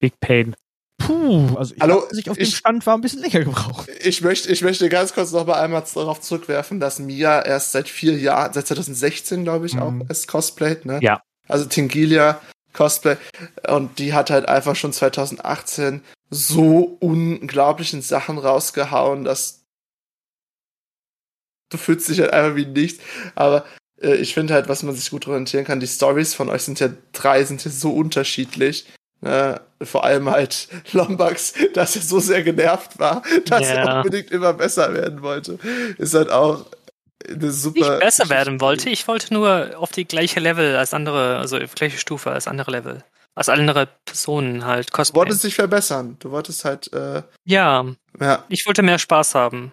Big Pain. Puh, also ich glaube, dass ich auf dem Stand war, ein bisschen länger gebraucht. Ich möchte, ich möchte ganz kurz noch mal einmal darauf zurückwerfen, dass Mia erst seit vier Jahren, seit zwanzig sechzehn, glaube ich, mhm. auch erst cosplayt, ne? Ja. Also Tingilia Cosplay. Und die hat halt einfach schon zwanzig achtzehn so unglaublichen Sachen rausgehauen, dass du fühlst dich halt einfach wie nichts. Aber äh, ich finde halt, was man sich gut orientieren kann, die Stories von euch sind ja drei, sind ja so unterschiedlich. Ne? Vor allem halt Lombax, dass er so sehr genervt war, dass yeah. er unbedingt immer besser werden wollte. Ist halt auch eine super... Nicht besser werden wollte, ich wollte nur auf die gleiche Level als andere, also auf die gleiche Stufe als andere Level. Als andere Personen halt. Cosplay. Du wolltest dich verbessern. Du wolltest halt... Äh, ja. ja, ich wollte mehr Spaß haben.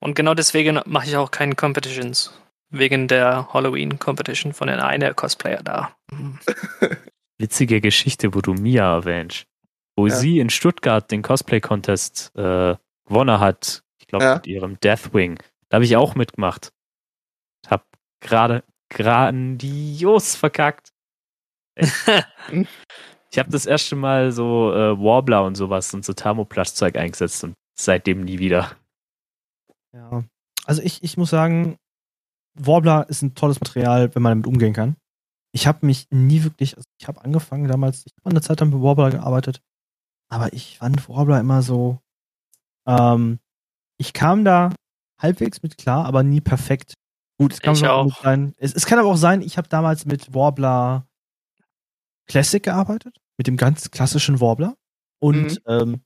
Und genau deswegen mache ich auch keine Competitions. Wegen der Halloween-Competition von einer Cosplayer da. Witzige Geschichte, wo du Mia erwähnst. Wo ja. sie in Stuttgart den Cosplay-Contest äh, gewonnen hat. Ich glaube, ja. mit ihrem Deathwing. Da habe ich auch mitgemacht. Hab gerade grandios verkackt. Ich habe das erste Mal so äh, Warbler und sowas und so Thermoplast-Zeug eingesetzt und seitdem nie wieder. Ja, also ich, ich muss sagen, Warbler ist ein tolles Material, wenn man damit umgehen kann. Ich habe mich nie wirklich, also ich habe angefangen damals, ich habe eine Zeit lang mit Warbler gearbeitet, aber ich fand Warbler immer so, ähm, ich kam da halbwegs mit klar, aber nie perfekt. Gut, es kann, auch. Auch sein, es, es kann aber auch sein, ich habe damals mit Warbler Classic gearbeitet, mit dem ganz klassischen Warbler und mhm. ähm,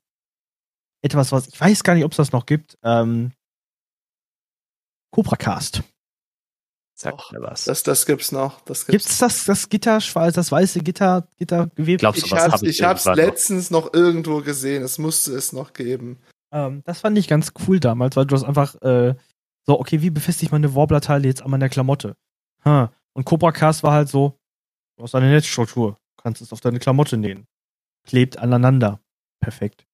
etwas, was, ich weiß gar nicht, ob es das noch gibt, ähm, Cobra Cast. Sag mir was. Das, das gibt's noch. Das gibt's gibt's das, das Gitter, das weiße Gitter, Gittergewebe? Glaubst du, ich was hab's, hab ich ich hab's letztens noch. noch irgendwo gesehen. Es musste es noch geben. Ähm, das fand ich ganz cool damals, weil du hast einfach äh, so, okay, wie befestigt man eine Warbler-Teile jetzt an meiner Klamotte? Hm. Und Cobra Cast war halt so, du hast eine Netzstruktur, du kannst es auf deine Klamotte nähen. Klebt aneinander. Perfekt.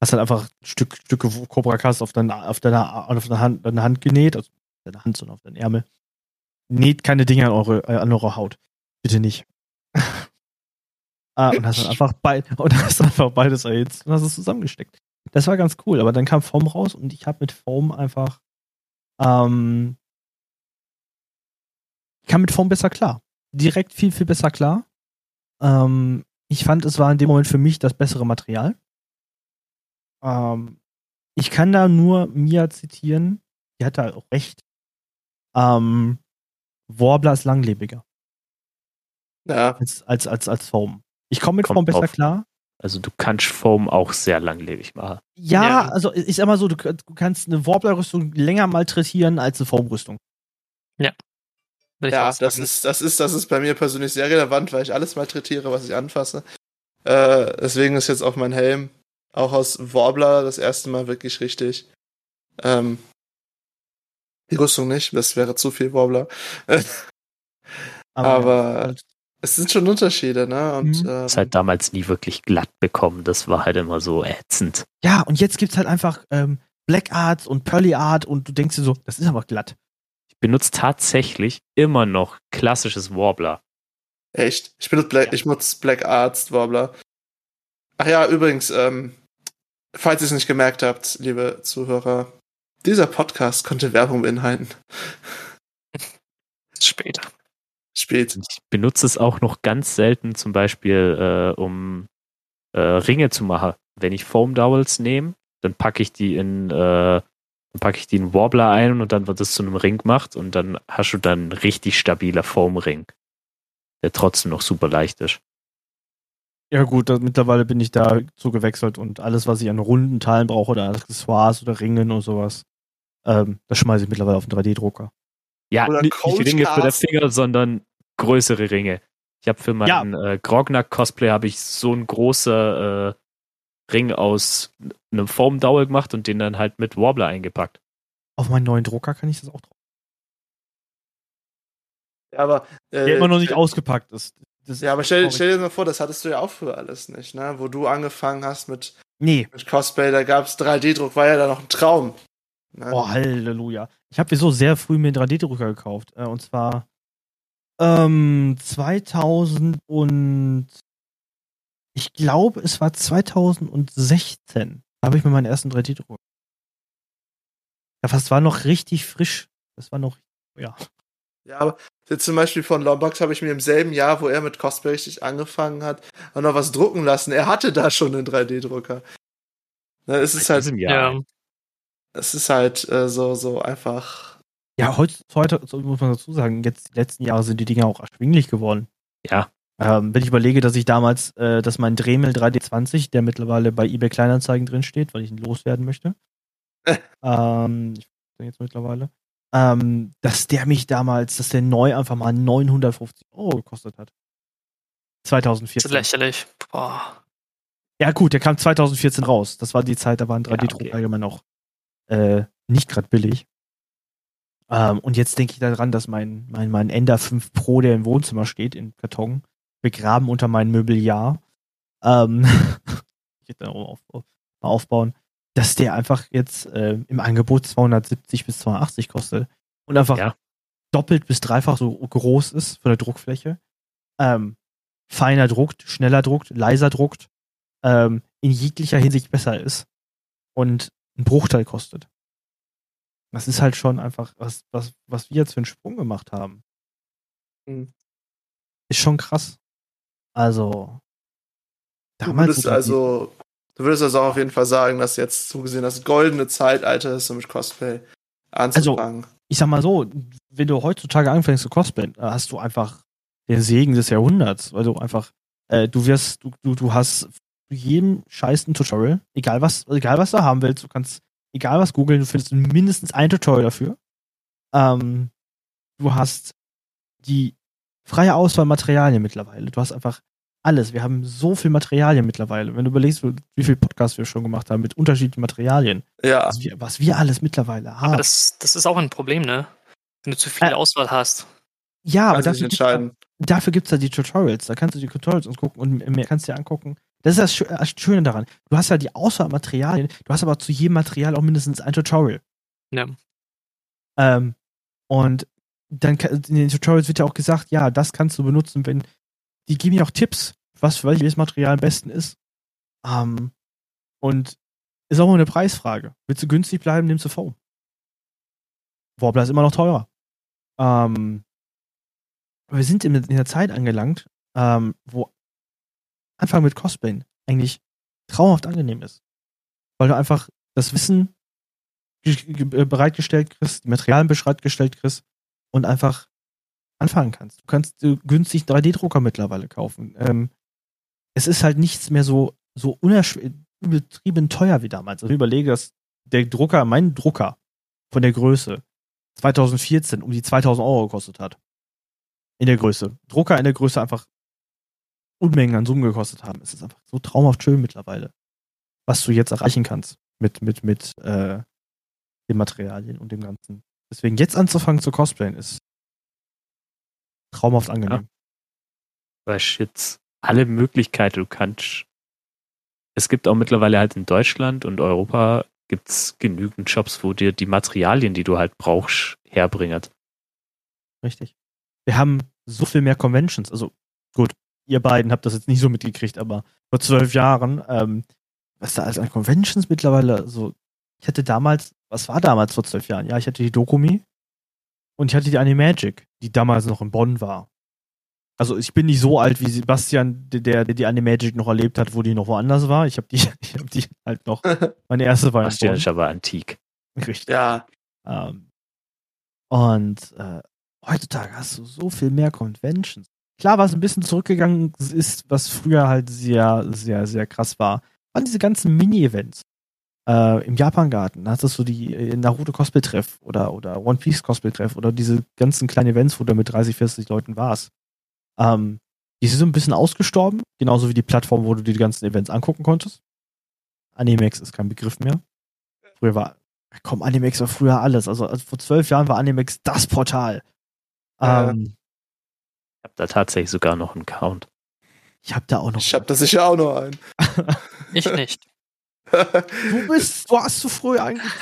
Hast halt einfach Stück, Stücke Cobra Cast auf deine, auf deine, auf deine Hand, deine Hand genäht, also auf deine Hand, sondern auf deinen Ärmel. Näht keine Dinge an eure, äh, an eure Haut. Bitte nicht. ah, und hast dann einfach, be- und hast einfach beides erhitzt und hast es zusammengesteckt. Das war ganz cool, aber dann kam Foam raus und ich habe mit Foam einfach ähm, ich kam mit Foam besser klar. Direkt viel, viel besser klar. Ähm, ich fand, es war in dem Moment für mich das bessere Material. Ähm, ich kann da nur Mia zitieren, die hat da auch recht. Ähm, Warbler ist langlebiger. Ja. Als, als, als, als Foam. Ich komme mit Kommt Foam besser auf. Klar. Also du kannst Foam auch sehr langlebig machen. Ja, ja. Also ich sag mal so, du, du kannst eine Warbler-Rüstung länger malträtieren als eine Foam-Rüstung. Ja. Ja, das ist, das ist, das ist bei mir persönlich sehr relevant, weil ich alles malträtiere, was ich anfasse. Äh, deswegen ist jetzt auch mein Helm auch aus Warbler das erste Mal wirklich richtig. Ähm, Die Rüstung nicht, das wäre zu viel Warbler. Aber, aber es sind schon Unterschiede, ne? Und mhm. ähm, ist halt damals nie wirklich glatt bekommen, das war halt immer so ätzend. Ja, und jetzt gibt's halt einfach ähm, Black Arts und Pearly Art und du denkst dir so, das ist aber glatt. Ich benutze tatsächlich immer noch klassisches Warbler. Echt? Ich benutze Black, ja. ich benutze Black Arts Warbler. Ach ja, übrigens, ähm, falls ihr es nicht gemerkt habt, liebe Zuhörer, dieser Podcast konnte Werbung beinhalten. Später. Spät. Ich benutze es auch noch ganz selten, zum Beispiel, äh, um äh, Ringe zu machen. Wenn ich Foam Dowels nehme, dann packe ich die in äh, Dann packe ich den Warbler ein und dann wird es zu einem Ring gemacht und dann hast du dann einen richtig stabiler Foam-Ring, der trotzdem noch super leicht ist. Ja gut, also mittlerweile bin ich da zu gewechselt und alles, was ich an runden Teilen brauche oder Accessoires oder Ringen und sowas, ähm, das schmeiße ich mittlerweile auf den drei D-Drucker. Ja, oder nicht die Ringe für den Finger, sondern größere Ringe. Ich habe für meinen ja. äh, Grognak-Cosplay habe ich so einen großen äh, Ring aus einem Foam-Dowel gemacht und den dann halt mit Warbler eingepackt. Auf meinen neuen Drucker kann ich das auch drauf. Ja, aber äh, der immer noch nicht äh, ausgepackt ist. Das ja, aber stell, stell dir mal vor, das hattest du ja auch früher alles nicht, ne? Wo du angefangen hast mit, nee. mit Cosplay, da gab's drei D-Druck, war ja da noch ein Traum. Ne? Oh, Halleluja. Ich habe mir so sehr früh mir einen drei D-Drucker gekauft. Und zwar ähm, zweitausend und ich glaube, es war zweitausendsechzehn. Da habe ich mir meinen ersten drei D-Drucker gekauft. Das war noch richtig frisch. Das war noch, ja. Ja, aber zum Beispiel von Lombax habe ich mir im selben Jahr, wo er mit Cosplay richtig angefangen hat, auch noch was drucken lassen. Er hatte da schon einen drei D-Drucker. Es ist halt, ja. Es ist halt äh, so, so einfach. Ja, heutzutage muss man dazu sagen, jetzt die letzten Jahre sind die Dinger auch erschwinglich geworden. Ja. Ähm, wenn ich überlege, dass ich damals, äh, dass mein Dremel drei D zwanzig, der mittlerweile bei eBay Kleinanzeigen drin steht, weil ich ihn loswerden möchte. ähm, ich bin jetzt mittlerweile. Ähm, dass der mich damals, dass der neu einfach mal neunhundertfünfzig Euro gekostet hat. zweitausendvierzehn. Das ist lächerlich. Boah. Ja gut, der kam zweitausendvierzehn raus. Das war die Zeit, da waren drei D-Druck ja, okay. allgemein auch äh, nicht gerade billig. Ähm, und jetzt denke ich daran, dass mein, mein, mein Ender fünf Pro, der im Wohnzimmer steht, im Karton, begraben unter meinem Möbeljahr, ähm, ich hätte da auf, auf, mal aufbauen, dass der einfach jetzt äh, im Angebot zweihundertsiebzig bis zweihundertachtzig kostet und einfach ja. doppelt bis dreifach so groß ist von der Druckfläche. Ähm, feiner druckt, schneller druckt, leiser druckt, ähm, in jeglicher Hinsicht besser ist und einen Bruchteil kostet. Das ist halt schon einfach, was, was, was wir jetzt für einen Sprung gemacht haben. Mhm. Ist schon krass. Also, damals... Du bist also... Du würdest also auch auf jeden Fall sagen, dass jetzt zugesehen das goldene Zeitalter ist, um mit Cosplay anzufangen. Also, ich sag mal so, wenn du heutzutage anfängst zu cosplayen, hast du einfach den Segen des Jahrhunderts. Also einfach, äh, du wirst, du, du, du hast zu jedem Scheiß ein Tutorial, egal was, egal was du haben willst, du kannst egal was googeln, du findest mindestens ein Tutorial dafür. Ähm, du hast die freie Auswahl Materialien mittlerweile. Du hast einfach alles. Wir haben so viel Materialien mittlerweile. Wenn du überlegst, wie viel Podcasts wir schon gemacht haben mit unterschiedlichen Materialien. Ja. Was wir, was wir alles mittlerweile haben. Aber das, das ist auch ein Problem, ne? Wenn du zu viel äh, Auswahl hast. Ja, aber dafür gibt es ja die Tutorials. Da kannst du die Tutorials angucken und mehr kannst du dir angucken. Das ist das Schöne daran. Du hast ja die Auswahl an Materialien. Du hast aber zu jedem Material auch mindestens ein Tutorial. Ja. Ähm, und dann in den Tutorials wird ja auch gesagt, ja, das kannst du benutzen, wenn die geben ja auch Tipps, was für welches Material am besten ist. Ähm, und ist auch mal eine Preisfrage. Willst du günstig bleiben, nimmst du Foam. Warbler ist immer noch teurer. Ähm, wir sind in, in der Zeit angelangt, ähm, wo Anfang mit Cosplay eigentlich traumhaft angenehm ist. Weil du einfach das Wissen bereitgestellt kriegst, die Materialien bereitgestellt kriegst und einfach anfangen kannst. Du kannst äh, günstig drei D-Drucker mittlerweile kaufen. Ähm, es ist halt nichts mehr so so übertrieben teuer wie damals. Also ich überlege, dass der Drucker, mein Drucker von der Größe zweitausendvierzehn um die zweitausend Euro gekostet hat. In der Größe. Drucker in der Größe einfach Unmengen an Summen gekostet haben. Es ist einfach so traumhaft schön mittlerweile, was du jetzt erreichen kannst mit mit mit äh, den Materialien und dem Ganzen. Deswegen jetzt anzufangen zu cosplayen ist traumhaft angenehm. Ja. Weil jetzt alle Möglichkeiten, du kannst. Es gibt auch mittlerweile halt in Deutschland und Europa gibt's genügend Shops, wo dir die Materialien, die du halt brauchst, herbringert. Richtig. Wir haben so viel mehr Conventions. Also gut, ihr beiden habt das jetzt nicht so mitgekriegt, aber vor zwölf Jahren, ähm, was da alles an Conventions mittlerweile so. Ich hatte damals, was war damals vor zwölf Jahren? Ja, ich hatte die Dokumi. Und ich hatte die Animagic, die damals noch in Bonn war. Also ich bin nicht so alt wie Sebastian, der, der die Animagic noch erlebt hat, wo die noch woanders war. Ich habe die, ich hab die halt noch. Meine erste war in Bonn. Sebastian ist aber antik. Richtig. Ja. Ähm, und äh, heutzutage hast du so viel mehr Conventions. Klar, was ein bisschen zurückgegangen ist, was früher halt sehr, sehr, sehr krass war, waren diese ganzen Mini-Events. Äh, im Japan-Garten, da hattest du die äh, Naruto-Cosplay-Treff oder, oder One-Piece-Cosplay-Treff oder diese ganzen kleinen Events, wo du mit dreißig, vierzig Leuten warst. Ähm, die sind so ein bisschen ausgestorben, genauso wie die Plattform, wo du die ganzen Events angucken konntest. Animex ist kein Begriff mehr. Früher war, komm, Animex war früher alles. Also, also vor zwölf Jahren war Animex das Portal. Ähm, ich hab da tatsächlich sogar noch einen Count. Ich hab da auch noch Ich hab da sicher auch noch einen. Ich nicht. Du bist, du hast zu früh eigentlich.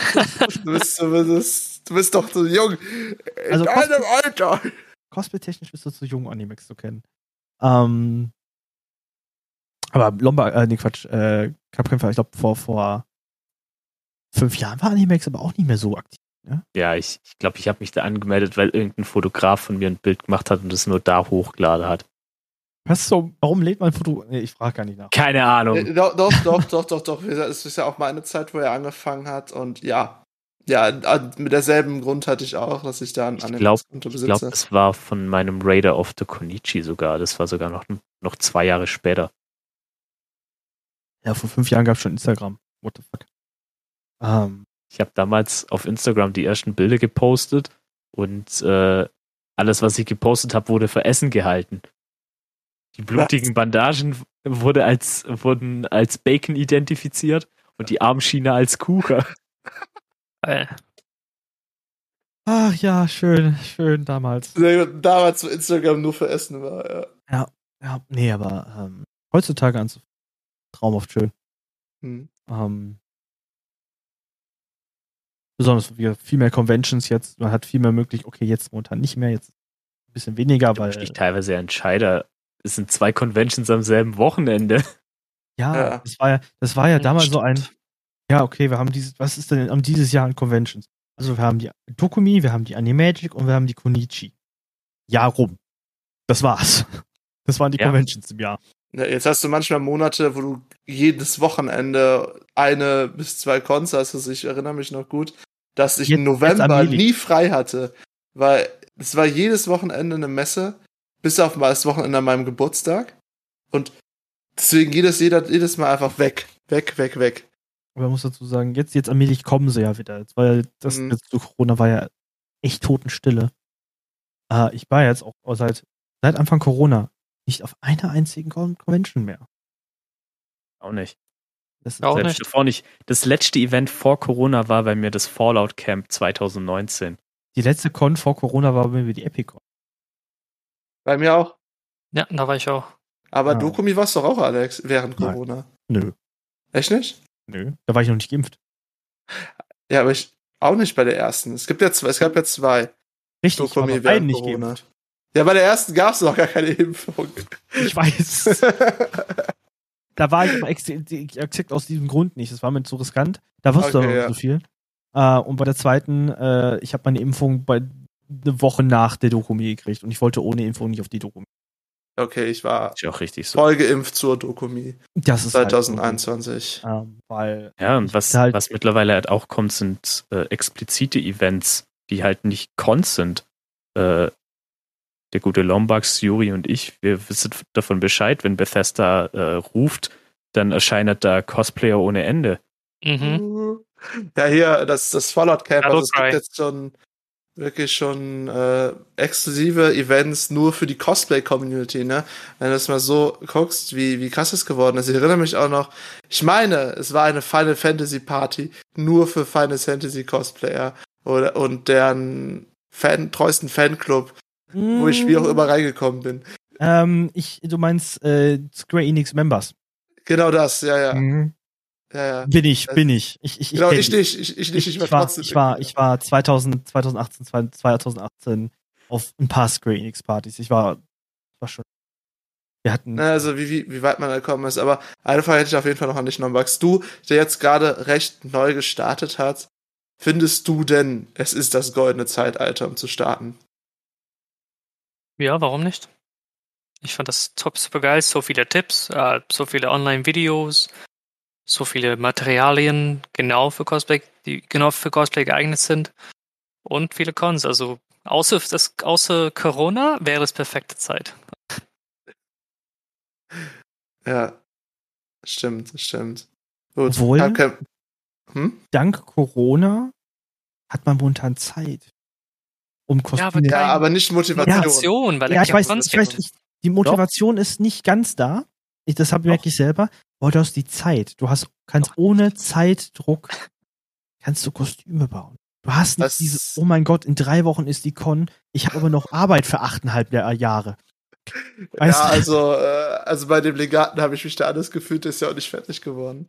Du bist, du, bist, du bist doch zu jung. In also deinem Cosplay, Alter. Cosplay-technisch bist du zu jung, Animex zu kennen. Ähm, aber Lombard, äh, nee, Quatsch, äh, Cupkämpfer, ich glaube, vor, vor fünf Jahren war Animex aber auch nicht mehr so aktiv. Ne? Ja, ich glaube, ich, glaub, ich habe mich da angemeldet, weil irgendein Fotograf von mir ein Bild gemacht hat und es nur da hochgeladen hat. Was so, warum lädt man Foto? Nee, ich frage gar nicht nach. Keine Ahnung. Äh, doch, doch, doch, doch, doch, doch. Es ist ja auch mal eine Zeit, wo er angefangen hat und ja. Ja, mit derselben Grund hatte ich auch, dass ich da einen Anwendungskonto besitze. Ich glaube, das war von meinem Raider of the Konichi sogar. Das war sogar noch, noch zwei Jahre später. Ja, vor fünf Jahren gab es schon Instagram. What the fuck? Um. Ich habe damals auf Instagram die ersten Bilder gepostet und äh, alles, was ich gepostet habe, wurde für Essen gehalten. Die blutigen Bandagen wurde als, wurden als Bacon identifiziert und die Armschiene als Kuchen. Ach ja, schön, schön damals. Damals zu Instagram nur für Essen war, ja. Ja, ja nee, aber ähm, heutzutage anzufangen, traumhaft schön. Hm. Ähm, besonders wir viel mehr Conventions jetzt, man hat viel mehr möglich, okay, jetzt momentan nicht mehr, jetzt ein bisschen weniger, weil... Ich teilweise Entscheider. Es sind zwei Conventions am selben Wochenende. Ja, ja. Das war ja, das war ja damals so ein, ja, okay, wir haben dieses, was ist denn am dieses Jahr an Conventions? Also wir haben die Dokumi, wir haben die Animagic und wir haben die Konichi. Ja, rum. Das war's. Das waren die ja. Conventions im Jahr. Ja, jetzt hast du manchmal Monate, wo du jedes Wochenende eine bis zwei Cons hast. Also ich erinnere mich noch gut, dass ich jetzt, im November nie frei hatte, weil es war jedes Wochenende eine Messe. Bis auf das Wochenende an meinem Geburtstag. Und deswegen geht das jeder, jedes Mal einfach weg. Weg, weg, weg. Aber man muss dazu sagen, jetzt, jetzt allmählich kommen sie ja wieder. Jetzt war ja das mhm. jetzt zu Corona war ja echt Totenstille. Äh, ich war jetzt auch seit, seit Anfang Corona nicht auf einer einzigen Convention mehr. Auch nicht. Das, auch nicht. Davor nicht. Das letzte Event vor Corona war bei mir das Fallout Camp zwanzig neunzehn. Die letzte Con vor Corona war bei mir die Epicon. Bei mir auch. Ja, da war ich auch. Aber ja. Dokumi warst doch auch, Alex, während Nein. Corona. Nö. Echt nicht? Nö, da war ich noch nicht geimpft. Ja, aber ich auch nicht bei der ersten. Es gibt ja zwei, es gab ja zwei. Richtig, Dokumi ich war während nicht Corona. Geimpft. Ja, bei der ersten gab es noch gar keine Impfung. Ich weiß. Da war ich exakt aus diesem Grund nicht. Das war mir zu riskant. Da wusste okay, du ja. so viel. Uh, und bei der zweiten, uh, ich habe meine Impfung bei eine Woche nach der Dokumi gekriegt und ich wollte ohne Impfung nicht auf die Dokumi. Okay, ich war ist auch richtig so. Voll geimpft zur Dokumi. Das ist zwanzig einundzwanzig. Halt, ähm, weil ja, und was, halt was mittlerweile halt auch kommt, sind äh, explizite Events, die halt nicht Cons sind. Äh, der gute Lombax, Yuri und ich, wir wissen davon Bescheid, wenn Bethesda äh, ruft, dann erscheint da Cosplayer ohne Ende. Mhm. Ja, hier, das, das Fallout Camp, also es gibt jetzt schon wirklich schon äh, exklusive Events nur für die Cosplay-Community, ne? Wenn du das mal so guckst, wie, wie krass es geworden ist. Ich erinnere mich auch noch, ich meine, es war eine Final Fantasy Party nur für Final Fantasy Cosplayer oder, und deren Fan, treuesten Fanclub, mm. wo ich wie auch immer reingekommen bin. Ähm, ich, du meinst äh, Square Enix Members. Genau das, ja, ja. Mhm. Ja, ja. Bin ich, bin ich. Ich, ich, genau, ich, ich, ich, ich, ich, ich, ich war, trotzdem. Ich war, ich war zweitausend, zweitausendachtzehn auf ein paar Square Enix Partys. Ich war, war schon. Wir hatten. Also, wie, wie, wie weit man da gekommen ist. Aber eine Frage hätte ich auf jeden Fall noch an dich, Nombax. Du, der jetzt gerade recht neu gestartet hat, findest du denn, es ist das goldene Zeitalter, um zu starten? Ja, warum nicht? Ich fand das top, super geil. So viele Tipps, äh, so viele Online-Videos. so viele Materialien genau für Cosplay, die genau für Cosplay geeignet sind und viele Cons. Also außer, das, außer Corona wäre es perfekte Zeit. Ja, stimmt, stimmt. Gut. Obwohl, okay. hm? Dank Corona hat man momentan Zeit, um Cosplay. Ja, aber, ja, aber nicht Motivation. Motivation weil ja, ich weiß, ich weiß ich, die Motivation Doch. ist nicht ganz da. Ich, das habe ich selber. Aber du hast die Zeit. Du hast, kannst Doch. ohne Zeitdruck kannst du Kostüme bauen. Du hast nicht das dieses, oh mein Gott, in drei Wochen ist die Con. Ich habe aber noch Arbeit für achteinhalb Jahre. Weißt ja, du? also, äh, also bei dem Legaten habe ich mich da alles gefühlt, der ist ja auch nicht fertig geworden.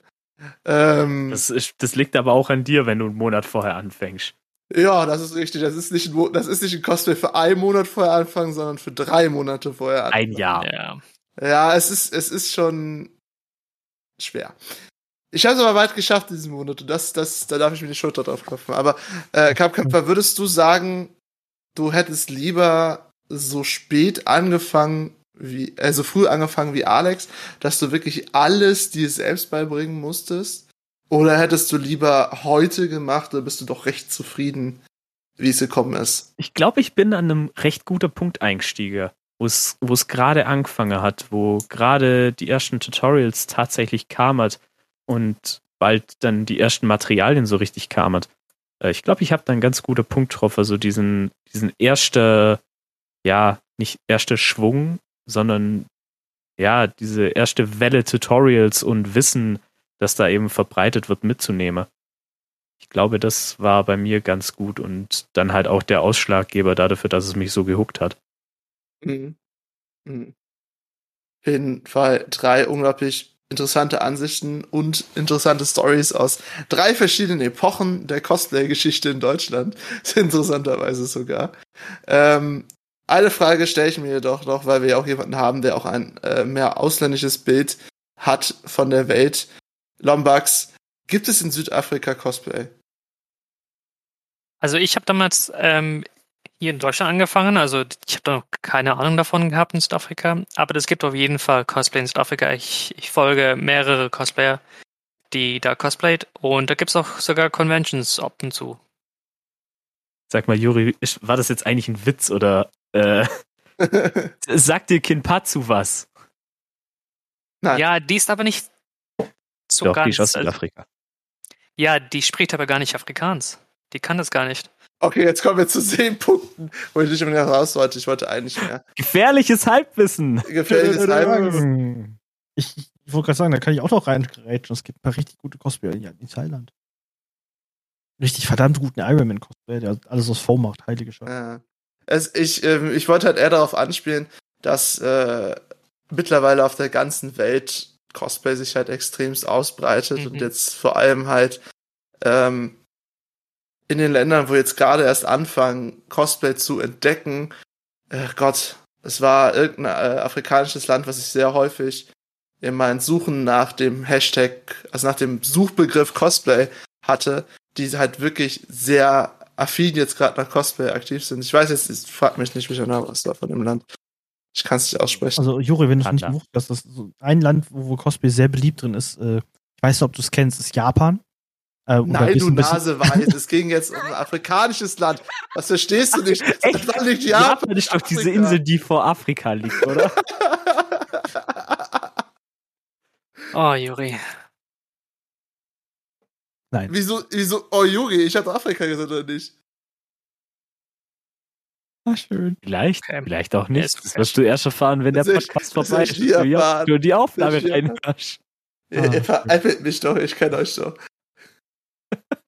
Ähm, das, ist, das liegt aber auch an dir, wenn du einen Monat vorher anfängst. Ja, das ist richtig. Das ist nicht ein, das ist nicht ein Cosplay für einen Monat vorher anfangen, sondern für drei Monate vorher anfangen. Ein Jahr. Ja, ja es, ist, es ist schon schwer. Ich habe es aber weit geschafft diesen Monat. Und das, das, da darf ich mir die Schulter drauf klopfen. Aber äh, Kapköpfer, würdest du sagen, du hättest lieber so spät angefangen, wie, äh, so früh angefangen wie Alex, dass du wirklich alles dir selbst beibringen musstest? Oder hättest du lieber heute gemacht, oder bist du doch recht zufrieden, wie es gekommen ist? Ich glaube, ich bin an einem recht guten Punkt eingestiegen, wo es wo es gerade angefangen hat, wo gerade die ersten Tutorials tatsächlich kamen und bald dann die ersten Materialien so richtig kamen. Ich glaube, ich habe da einen ganz guten Punkt getroffen, so diesen, diesen ersten, ja, nicht erste Schwung, sondern ja, diese erste Welle Tutorials und Wissen, das da eben verbreitet wird, mitzunehmen. Ich glaube, das war bei mir ganz gut und dann halt auch der Ausschlaggeber dafür, dass es mich so gehuckt hat. Mhm. Mhm. Auf jeden Fall drei unglaublich interessante Ansichten und interessante Stories aus drei verschiedenen Epochen der Cosplay-Geschichte in Deutschland. Interessanterweise sogar. Ähm, eine Frage stelle ich mir jedoch noch, weil wir ja auch jemanden haben, der auch ein äh, mehr ausländisches Bild hat von der Welt. Lombax, gibt es in Südafrika Cosplay? Also ich habe damals ähm, hier in Deutschland angefangen, also ich habe da noch keine Ahnung davon gehabt in Südafrika, aber es gibt auf jeden Fall Cosplay in Südafrika. Ich, ich folge mehrere Cosplayer, die da cosplayt und da gibt es auch sogar Conventions ab und zu. Sag mal, Juri, war das jetzt eigentlich ein Witz oder äh, sagt dir Kinpatsu was? Nein. Ja, die ist aber nicht so Doch, ganz, die ist aus Südafrika. Also, ja, die spricht aber gar nicht Afrikaans. Die kann das gar nicht. Okay, jetzt kommen wir zu zehn Punkten, wo ich nicht mehr raus wollte. Ich wollte eigentlich mehr. Gefährliches Halbwissen. Gefährliches Halbwissen. Ich, ich wollte gerade sagen, da kann ich auch noch reingerätschen. Es gibt ein paar richtig gute Cosplayer in Thailand. Richtig verdammt guten Ironman-Cosplayer, der alles aus Foam macht. Heilige Scheiße. Ja. Es, ich, ähm, ich wollte halt eher darauf anspielen, dass äh, mittlerweile auf der ganzen Welt Cosplay sich halt extremst ausbreitet, mhm, und jetzt vor allem halt ähm, in den Ländern, wo jetzt gerade erst anfangen, Cosplay zu entdecken. Ach Gott, es war irgendein äh, afrikanisches Land, was ich sehr häufig in meinen Suchen nach dem Hashtag, also nach dem Suchbegriff Cosplay hatte, die halt wirklich sehr affin jetzt gerade nach Cosplay aktiv sind. Ich weiß jetzt, ich frag mich nicht, welcher Name ist da von dem Land. Ich kann es nicht aussprechen. Also, Juri, wenn du es nicht wusstest, dass das so ein Land, wo, wo Cosplay sehr beliebt drin ist, äh, ich weiß nicht, ob du es kennst, ist Japan. Äh, Nein, du Naseweit, es ging jetzt um ein afrikanisches Land. Was verstehst du nicht? Ach, echt? Das liegt Japan. Japan ist doch diese Insel, die vor Afrika liegt, oder? Oh, Juri. Nein. Wieso, wieso, oh, Juri, ich habe Afrika gesagt, oder nicht? Schön. Vielleicht, okay, vielleicht auch nicht. Das wirst du erst erfahren, wenn der das Podcast vorbei ist. Du ja, die Aufnahme reinhörst. Ja, ah, ihr veräppelt mich doch, ich kenne euch doch.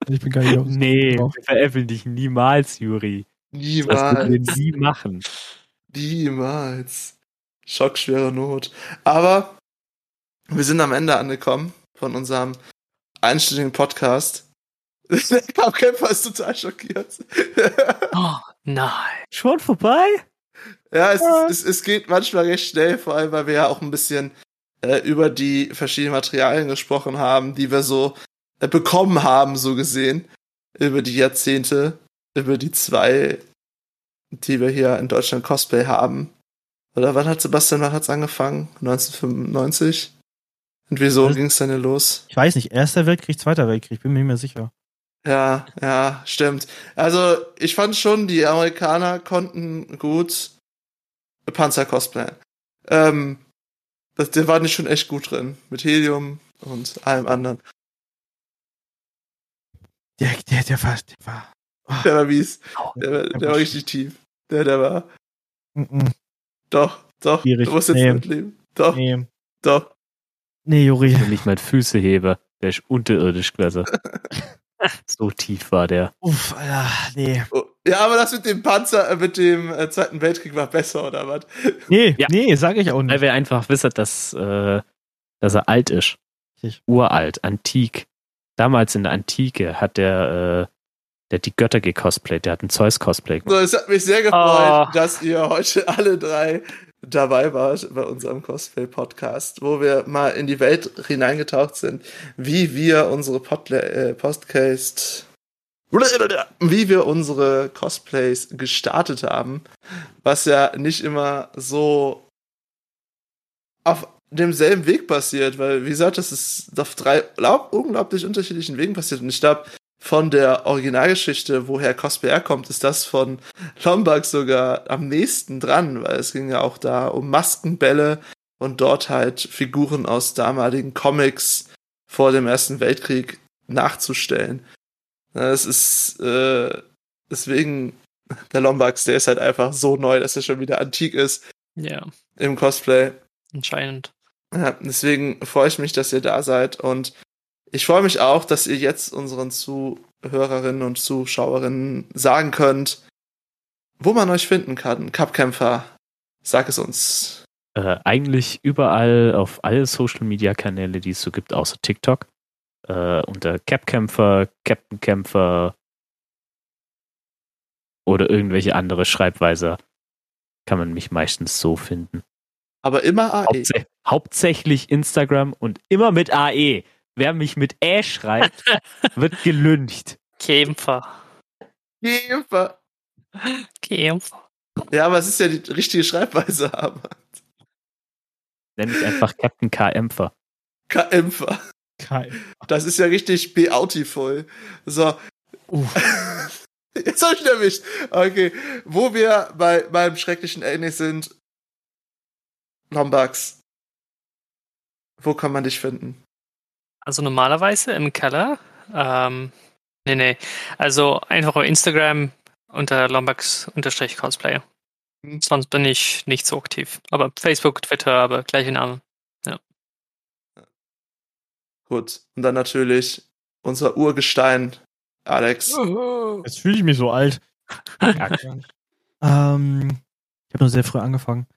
Ich bin gar nicht auf. Nee, wir veräppeln dich niemals, Juri. Niemals. Das nie machen. Niemals. Schockschwere Not. Aber wir sind am Ende angekommen von unserem einstündigen Podcast. Der Kampfkämpfer ist total schockiert. Oh. Nein. Schon vorbei? Ja, es, ja. Es, es geht manchmal recht schnell, vor allem, weil wir ja auch ein bisschen äh, über die verschiedenen Materialien gesprochen haben, die wir so äh, bekommen haben, so gesehen, über die Jahrzehnte, über die zwei, die wir hier in Deutschland Cosplay haben. Oder wann hat Sebastian, wann hat's angefangen? neunzehnhundertfünfundneunzig? Und wieso ging es denn hier los? Ich weiß nicht, Erster Weltkrieg, Zweiter Weltkrieg, bin mir nicht mehr sicher. Ja, ja, stimmt. Also, ich fand schon, die Amerikaner konnten gut Panzer cosplayen. Ähm, das, da waren die schon echt gut drin. Mit Helium und allem anderen. Der, der, der war, der war... Oh. Der war mies. Der, der, der war richtig tief. Der, der war... Mm-mm. Doch, doch. Schwierig. Du musst jetzt nee. mitleben. Doch, nee. doch. Nee, Juri. Wenn ich meine Füße hebe, wäre ich unterirdisch klasse. So tief war der. Uff, Alter, nee. Ja, aber das mit dem Panzer, mit dem äh, Zweiten Weltkrieg war besser, oder was? Nee, ja. nee, sag ich auch nicht. Weil wir einfach wissen, dass, äh, dass er alt ist. Richtig. Uralt, antik. Damals in der Antike hat der, äh, der hat die Götter gecosplayt, der hat ein Zeus-Cosplay gemacht. So, es hat mich sehr gefreut, oh. dass ihr heute alle drei dabei wart bei unserem Cosplay-Podcast, wo wir mal in die Welt hineingetaucht sind, wie wir unsere Podla- äh, Podcast, wie wir unsere Cosplays gestartet haben, was ja nicht immer so auf demselben Weg passiert, weil, wie gesagt, das ist auf drei unglaublich unterschiedlichen Wegen passiert und ich glaube, von der Originalgeschichte, woher Cosplay herkommt, ist das von Lombard sogar am nächsten dran, weil es ging ja auch da um Maskenbälle und dort halt Figuren aus damaligen Comics vor dem Ersten Weltkrieg nachzustellen. Das ist äh, deswegen, der Lombard, der ist halt einfach so neu, dass er schon wieder antik ist. Ja. Im Cosplay. Anscheinend. Ja, deswegen freue ich mich, dass ihr da seid und ich freue mich auch, dass ihr jetzt unseren Zuhörerinnen und Zuschauerinnen sagen könnt, wo man euch finden kann. Cupkämpfer, sag es uns. Äh, eigentlich überall auf alle Social-Media-Kanäle, die es so gibt, außer TikTok. Äh, unter Cupkämpfer, Captain Kämpfer oder irgendwelche andere Schreibweise kann man mich meistens so finden. Aber immer A E. Hauptsä- hauptsächlich Instagram und immer mit A E. Wer mich mit Ä schreibt, wird gelüncht. Kämpfer. Kämpfer. Kämpfer. Ja, aber es ist ja die richtige Schreibweise, aber. Nenn mich einfach Captain K-Empfer. K-Empfer. K-Empfer. Das ist ja richtig beautiful. So. Uff. Jetzt hab ich nämlich. Okay. Wo wir bei meinem schrecklichen Ähnlich sind. Lombax. Wo kann man dich finden? Also normalerweise im Keller. Ähm, nee, nee. Also einfach auf Instagram unter lombax-cosplay. Sonst bin ich nicht so aktiv. Aber Facebook, Twitter, aber gleiche Namen. Ja. Gut. Und dann natürlich unser Urgestein, Alex. Jetzt fühle ich mich so alt. ähm, ich habe nur sehr früh angefangen.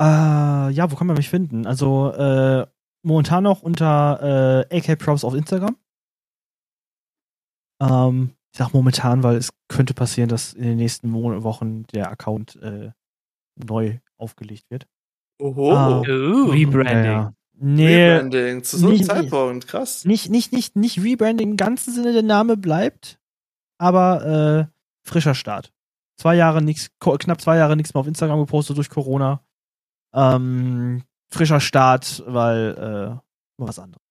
Äh, ja, wo kann man mich finden? Also, äh, momentan noch unter äh, A K Props auf Instagram. Ähm, ich sag momentan, weil es könnte passieren, dass in den nächsten Mo- Wochen der Account äh, neu aufgelegt wird. Oho. Ähm, oh. Rebranding. Ja. Nee, Rebranding. Zu so einem Zeitpunkt. Krass. Nicht, nicht, nicht, nicht Rebranding. Im ganzen Sinne der Name bleibt, aber äh, frischer Start. Zwei Jahre nichts, knapp zwei Jahre nichts mehr auf Instagram gepostet durch Corona. Ähm, Frischer Start, weil äh, was anderes.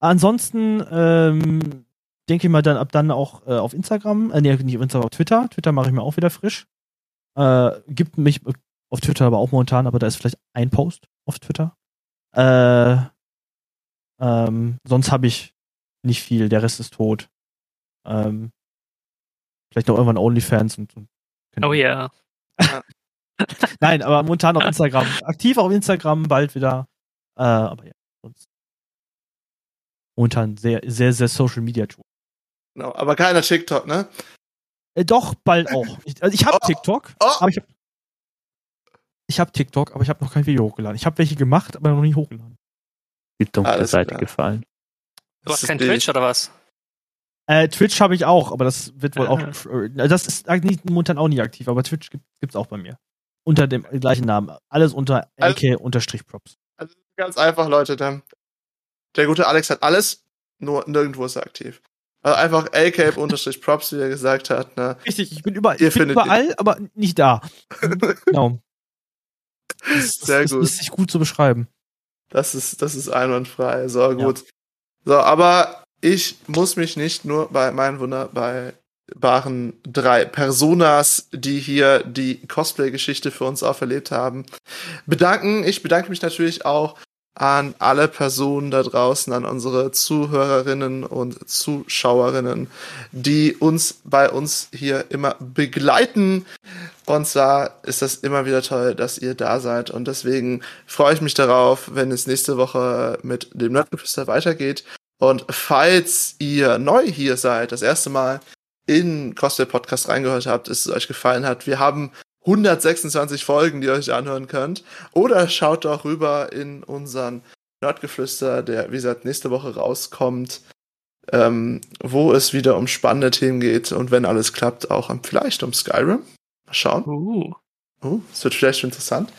Ansonsten ähm, denke ich mal dann ab dann auch äh, auf Instagram, äh, nee, nicht auf Instagram, auf Twitter. Twitter mache ich mir auch wieder frisch. Äh, gibt mich auf Twitter aber auch momentan, aber da ist vielleicht ein Post auf Twitter. Äh, ähm, sonst habe ich nicht viel, der Rest ist tot. Ähm, vielleicht noch irgendwann OnlyFans und, und genau. Oh yeah. Nein, aber momentan auf Instagram. Aktiv auf Instagram, bald wieder. Äh, aber ja, sonst. Momentan sehr, sehr, sehr Social Media Tour. Genau, aber keiner TikTok, ne? Äh, doch, bald auch. Ich, also ich hab oh, TikTok, oh. aber ich hab, ich hab TikTok, aber ich hab noch kein Video hochgeladen. Ich hab welche gemacht, aber noch nicht hochgeladen. Die dunkle Alles Seite klar. gefallen. Du hast kein Twitch, oder was? Äh, Twitch habe ich auch, aber das wird wohl Aha. auch. Das ist nicht, momentan auch nicht aktiv, aber Twitch gibt, gibt's auch bei mir. Unter dem gleichen Namen. Alles unter A K Props. Also ganz einfach, Leute. Der, der gute Alex hat alles, nur nirgendwo ist er aktiv. Also einfach A K Props, wie er gesagt hat. Ne? Richtig, ich bin überall, ich bin überall die. aber nicht da. Genau. Das, das, Sehr das gut. ist nicht gut zu beschreiben. Das ist, das ist einwandfrei. So, gut. Ja. So, aber ich muss mich nicht nur bei meinen wunderbaren drei Personas, die hier die Cosplay-Geschichte für uns auferlebt haben, bedanken. Ich bedanke mich natürlich auch an alle Personen da draußen, an unsere Zuhörerinnen und Zuschauerinnen, die uns bei uns hier immer begleiten. Und zwar ist das immer wieder toll, dass ihr da seid. Und deswegen freue ich mich darauf, wenn es nächste Woche mit dem Nerdgeflüster weitergeht. Und falls ihr neu hier seid, das erste Mal in Cosplay Podcast reingehört habt, es euch gefallen hat, wir haben hundertsechsundzwanzig Folgen, die ihr euch anhören könnt. Oder schaut doch rüber in unseren Nerdgeflüster, der, wie gesagt, nächste Woche rauskommt, ähm, wo es wieder um spannende Themen geht und wenn alles klappt, auch um, vielleicht um Skyrim. Mal schauen. Uh. Uh, das wird vielleicht schon interessant.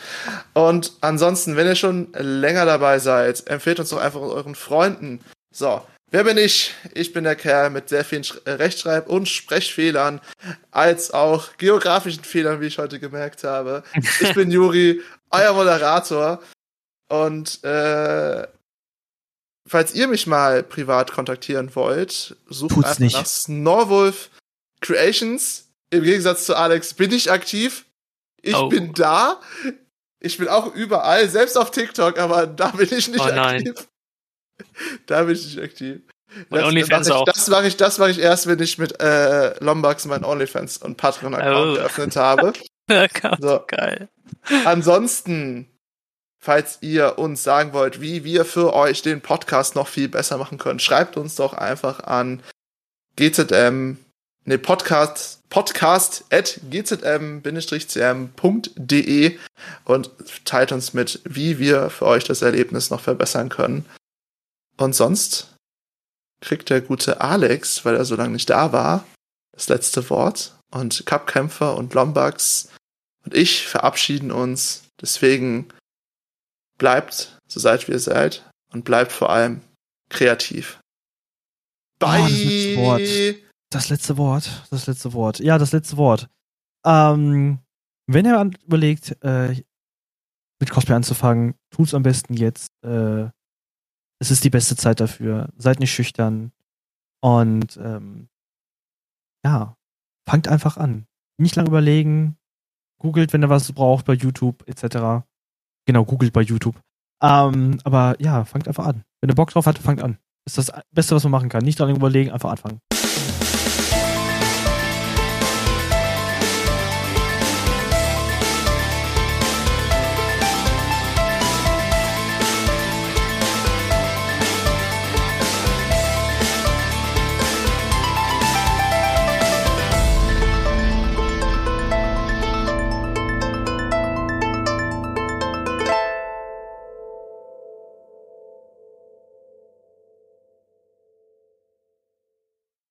Und ansonsten, wenn ihr schon länger dabei seid, empfehlt uns doch einfach euren Freunden. So, wer bin ich? Ich bin der Kerl mit sehr vielen Sch- Rechtschreib- und Sprechfehlern, als auch geografischen Fehlern, wie ich heute gemerkt habe. Ich bin Juri, euer Moderator. Und äh, falls ihr mich mal privat kontaktieren wollt, sucht Tut's einfach nicht. Nach Snorwolf Creations. Im Gegensatz zu Alex bin ich aktiv. Ich oh. bin da. Ich bin auch überall, selbst auf TikTok, aber da bin ich nicht oh, aktiv. Nein. Da bin ich nicht aktiv. Das mache ich, mach ich, mach ich erst, wenn ich mit äh, Lombax meinen OnlyFans und Patreon-Account oh. geöffnet habe. So. Geil. Ansonsten, falls ihr uns sagen wollt, wie wir für euch den Podcast noch viel besser machen können, schreibt uns doch einfach an gzm, ne, podcast, podcast at gzm-cm.de und teilt uns mit, wie wir für euch das Erlebnis noch verbessern können. Und sonst kriegt der gute Alex, weil er so lange nicht da war, das letzte Wort. Und Cupkämpfer und Lombax und ich verabschieden uns. Deswegen bleibt, so seid wie ihr seid, und bleibt vor allem kreativ. Bye! Oh, das letzte Wort. Das letzte Wort. Das letzte Wort. Ja, das letzte Wort. Ähm, wenn ihr überlegt, äh, mit Cosplay anzufangen, tut's am besten jetzt. Äh, Es ist die beste Zeit dafür. Seid nicht schüchtern. Und ähm, ja, fangt einfach an. Nicht lange überlegen. Googelt, wenn ihr was braucht, bei YouTube et cetera. Genau, googelt bei YouTube. Ähm, aber ja, fangt einfach an. Wenn ihr Bock drauf habt, fangt an. Ist das Beste, was man machen kann. Nicht lange überlegen, einfach anfangen.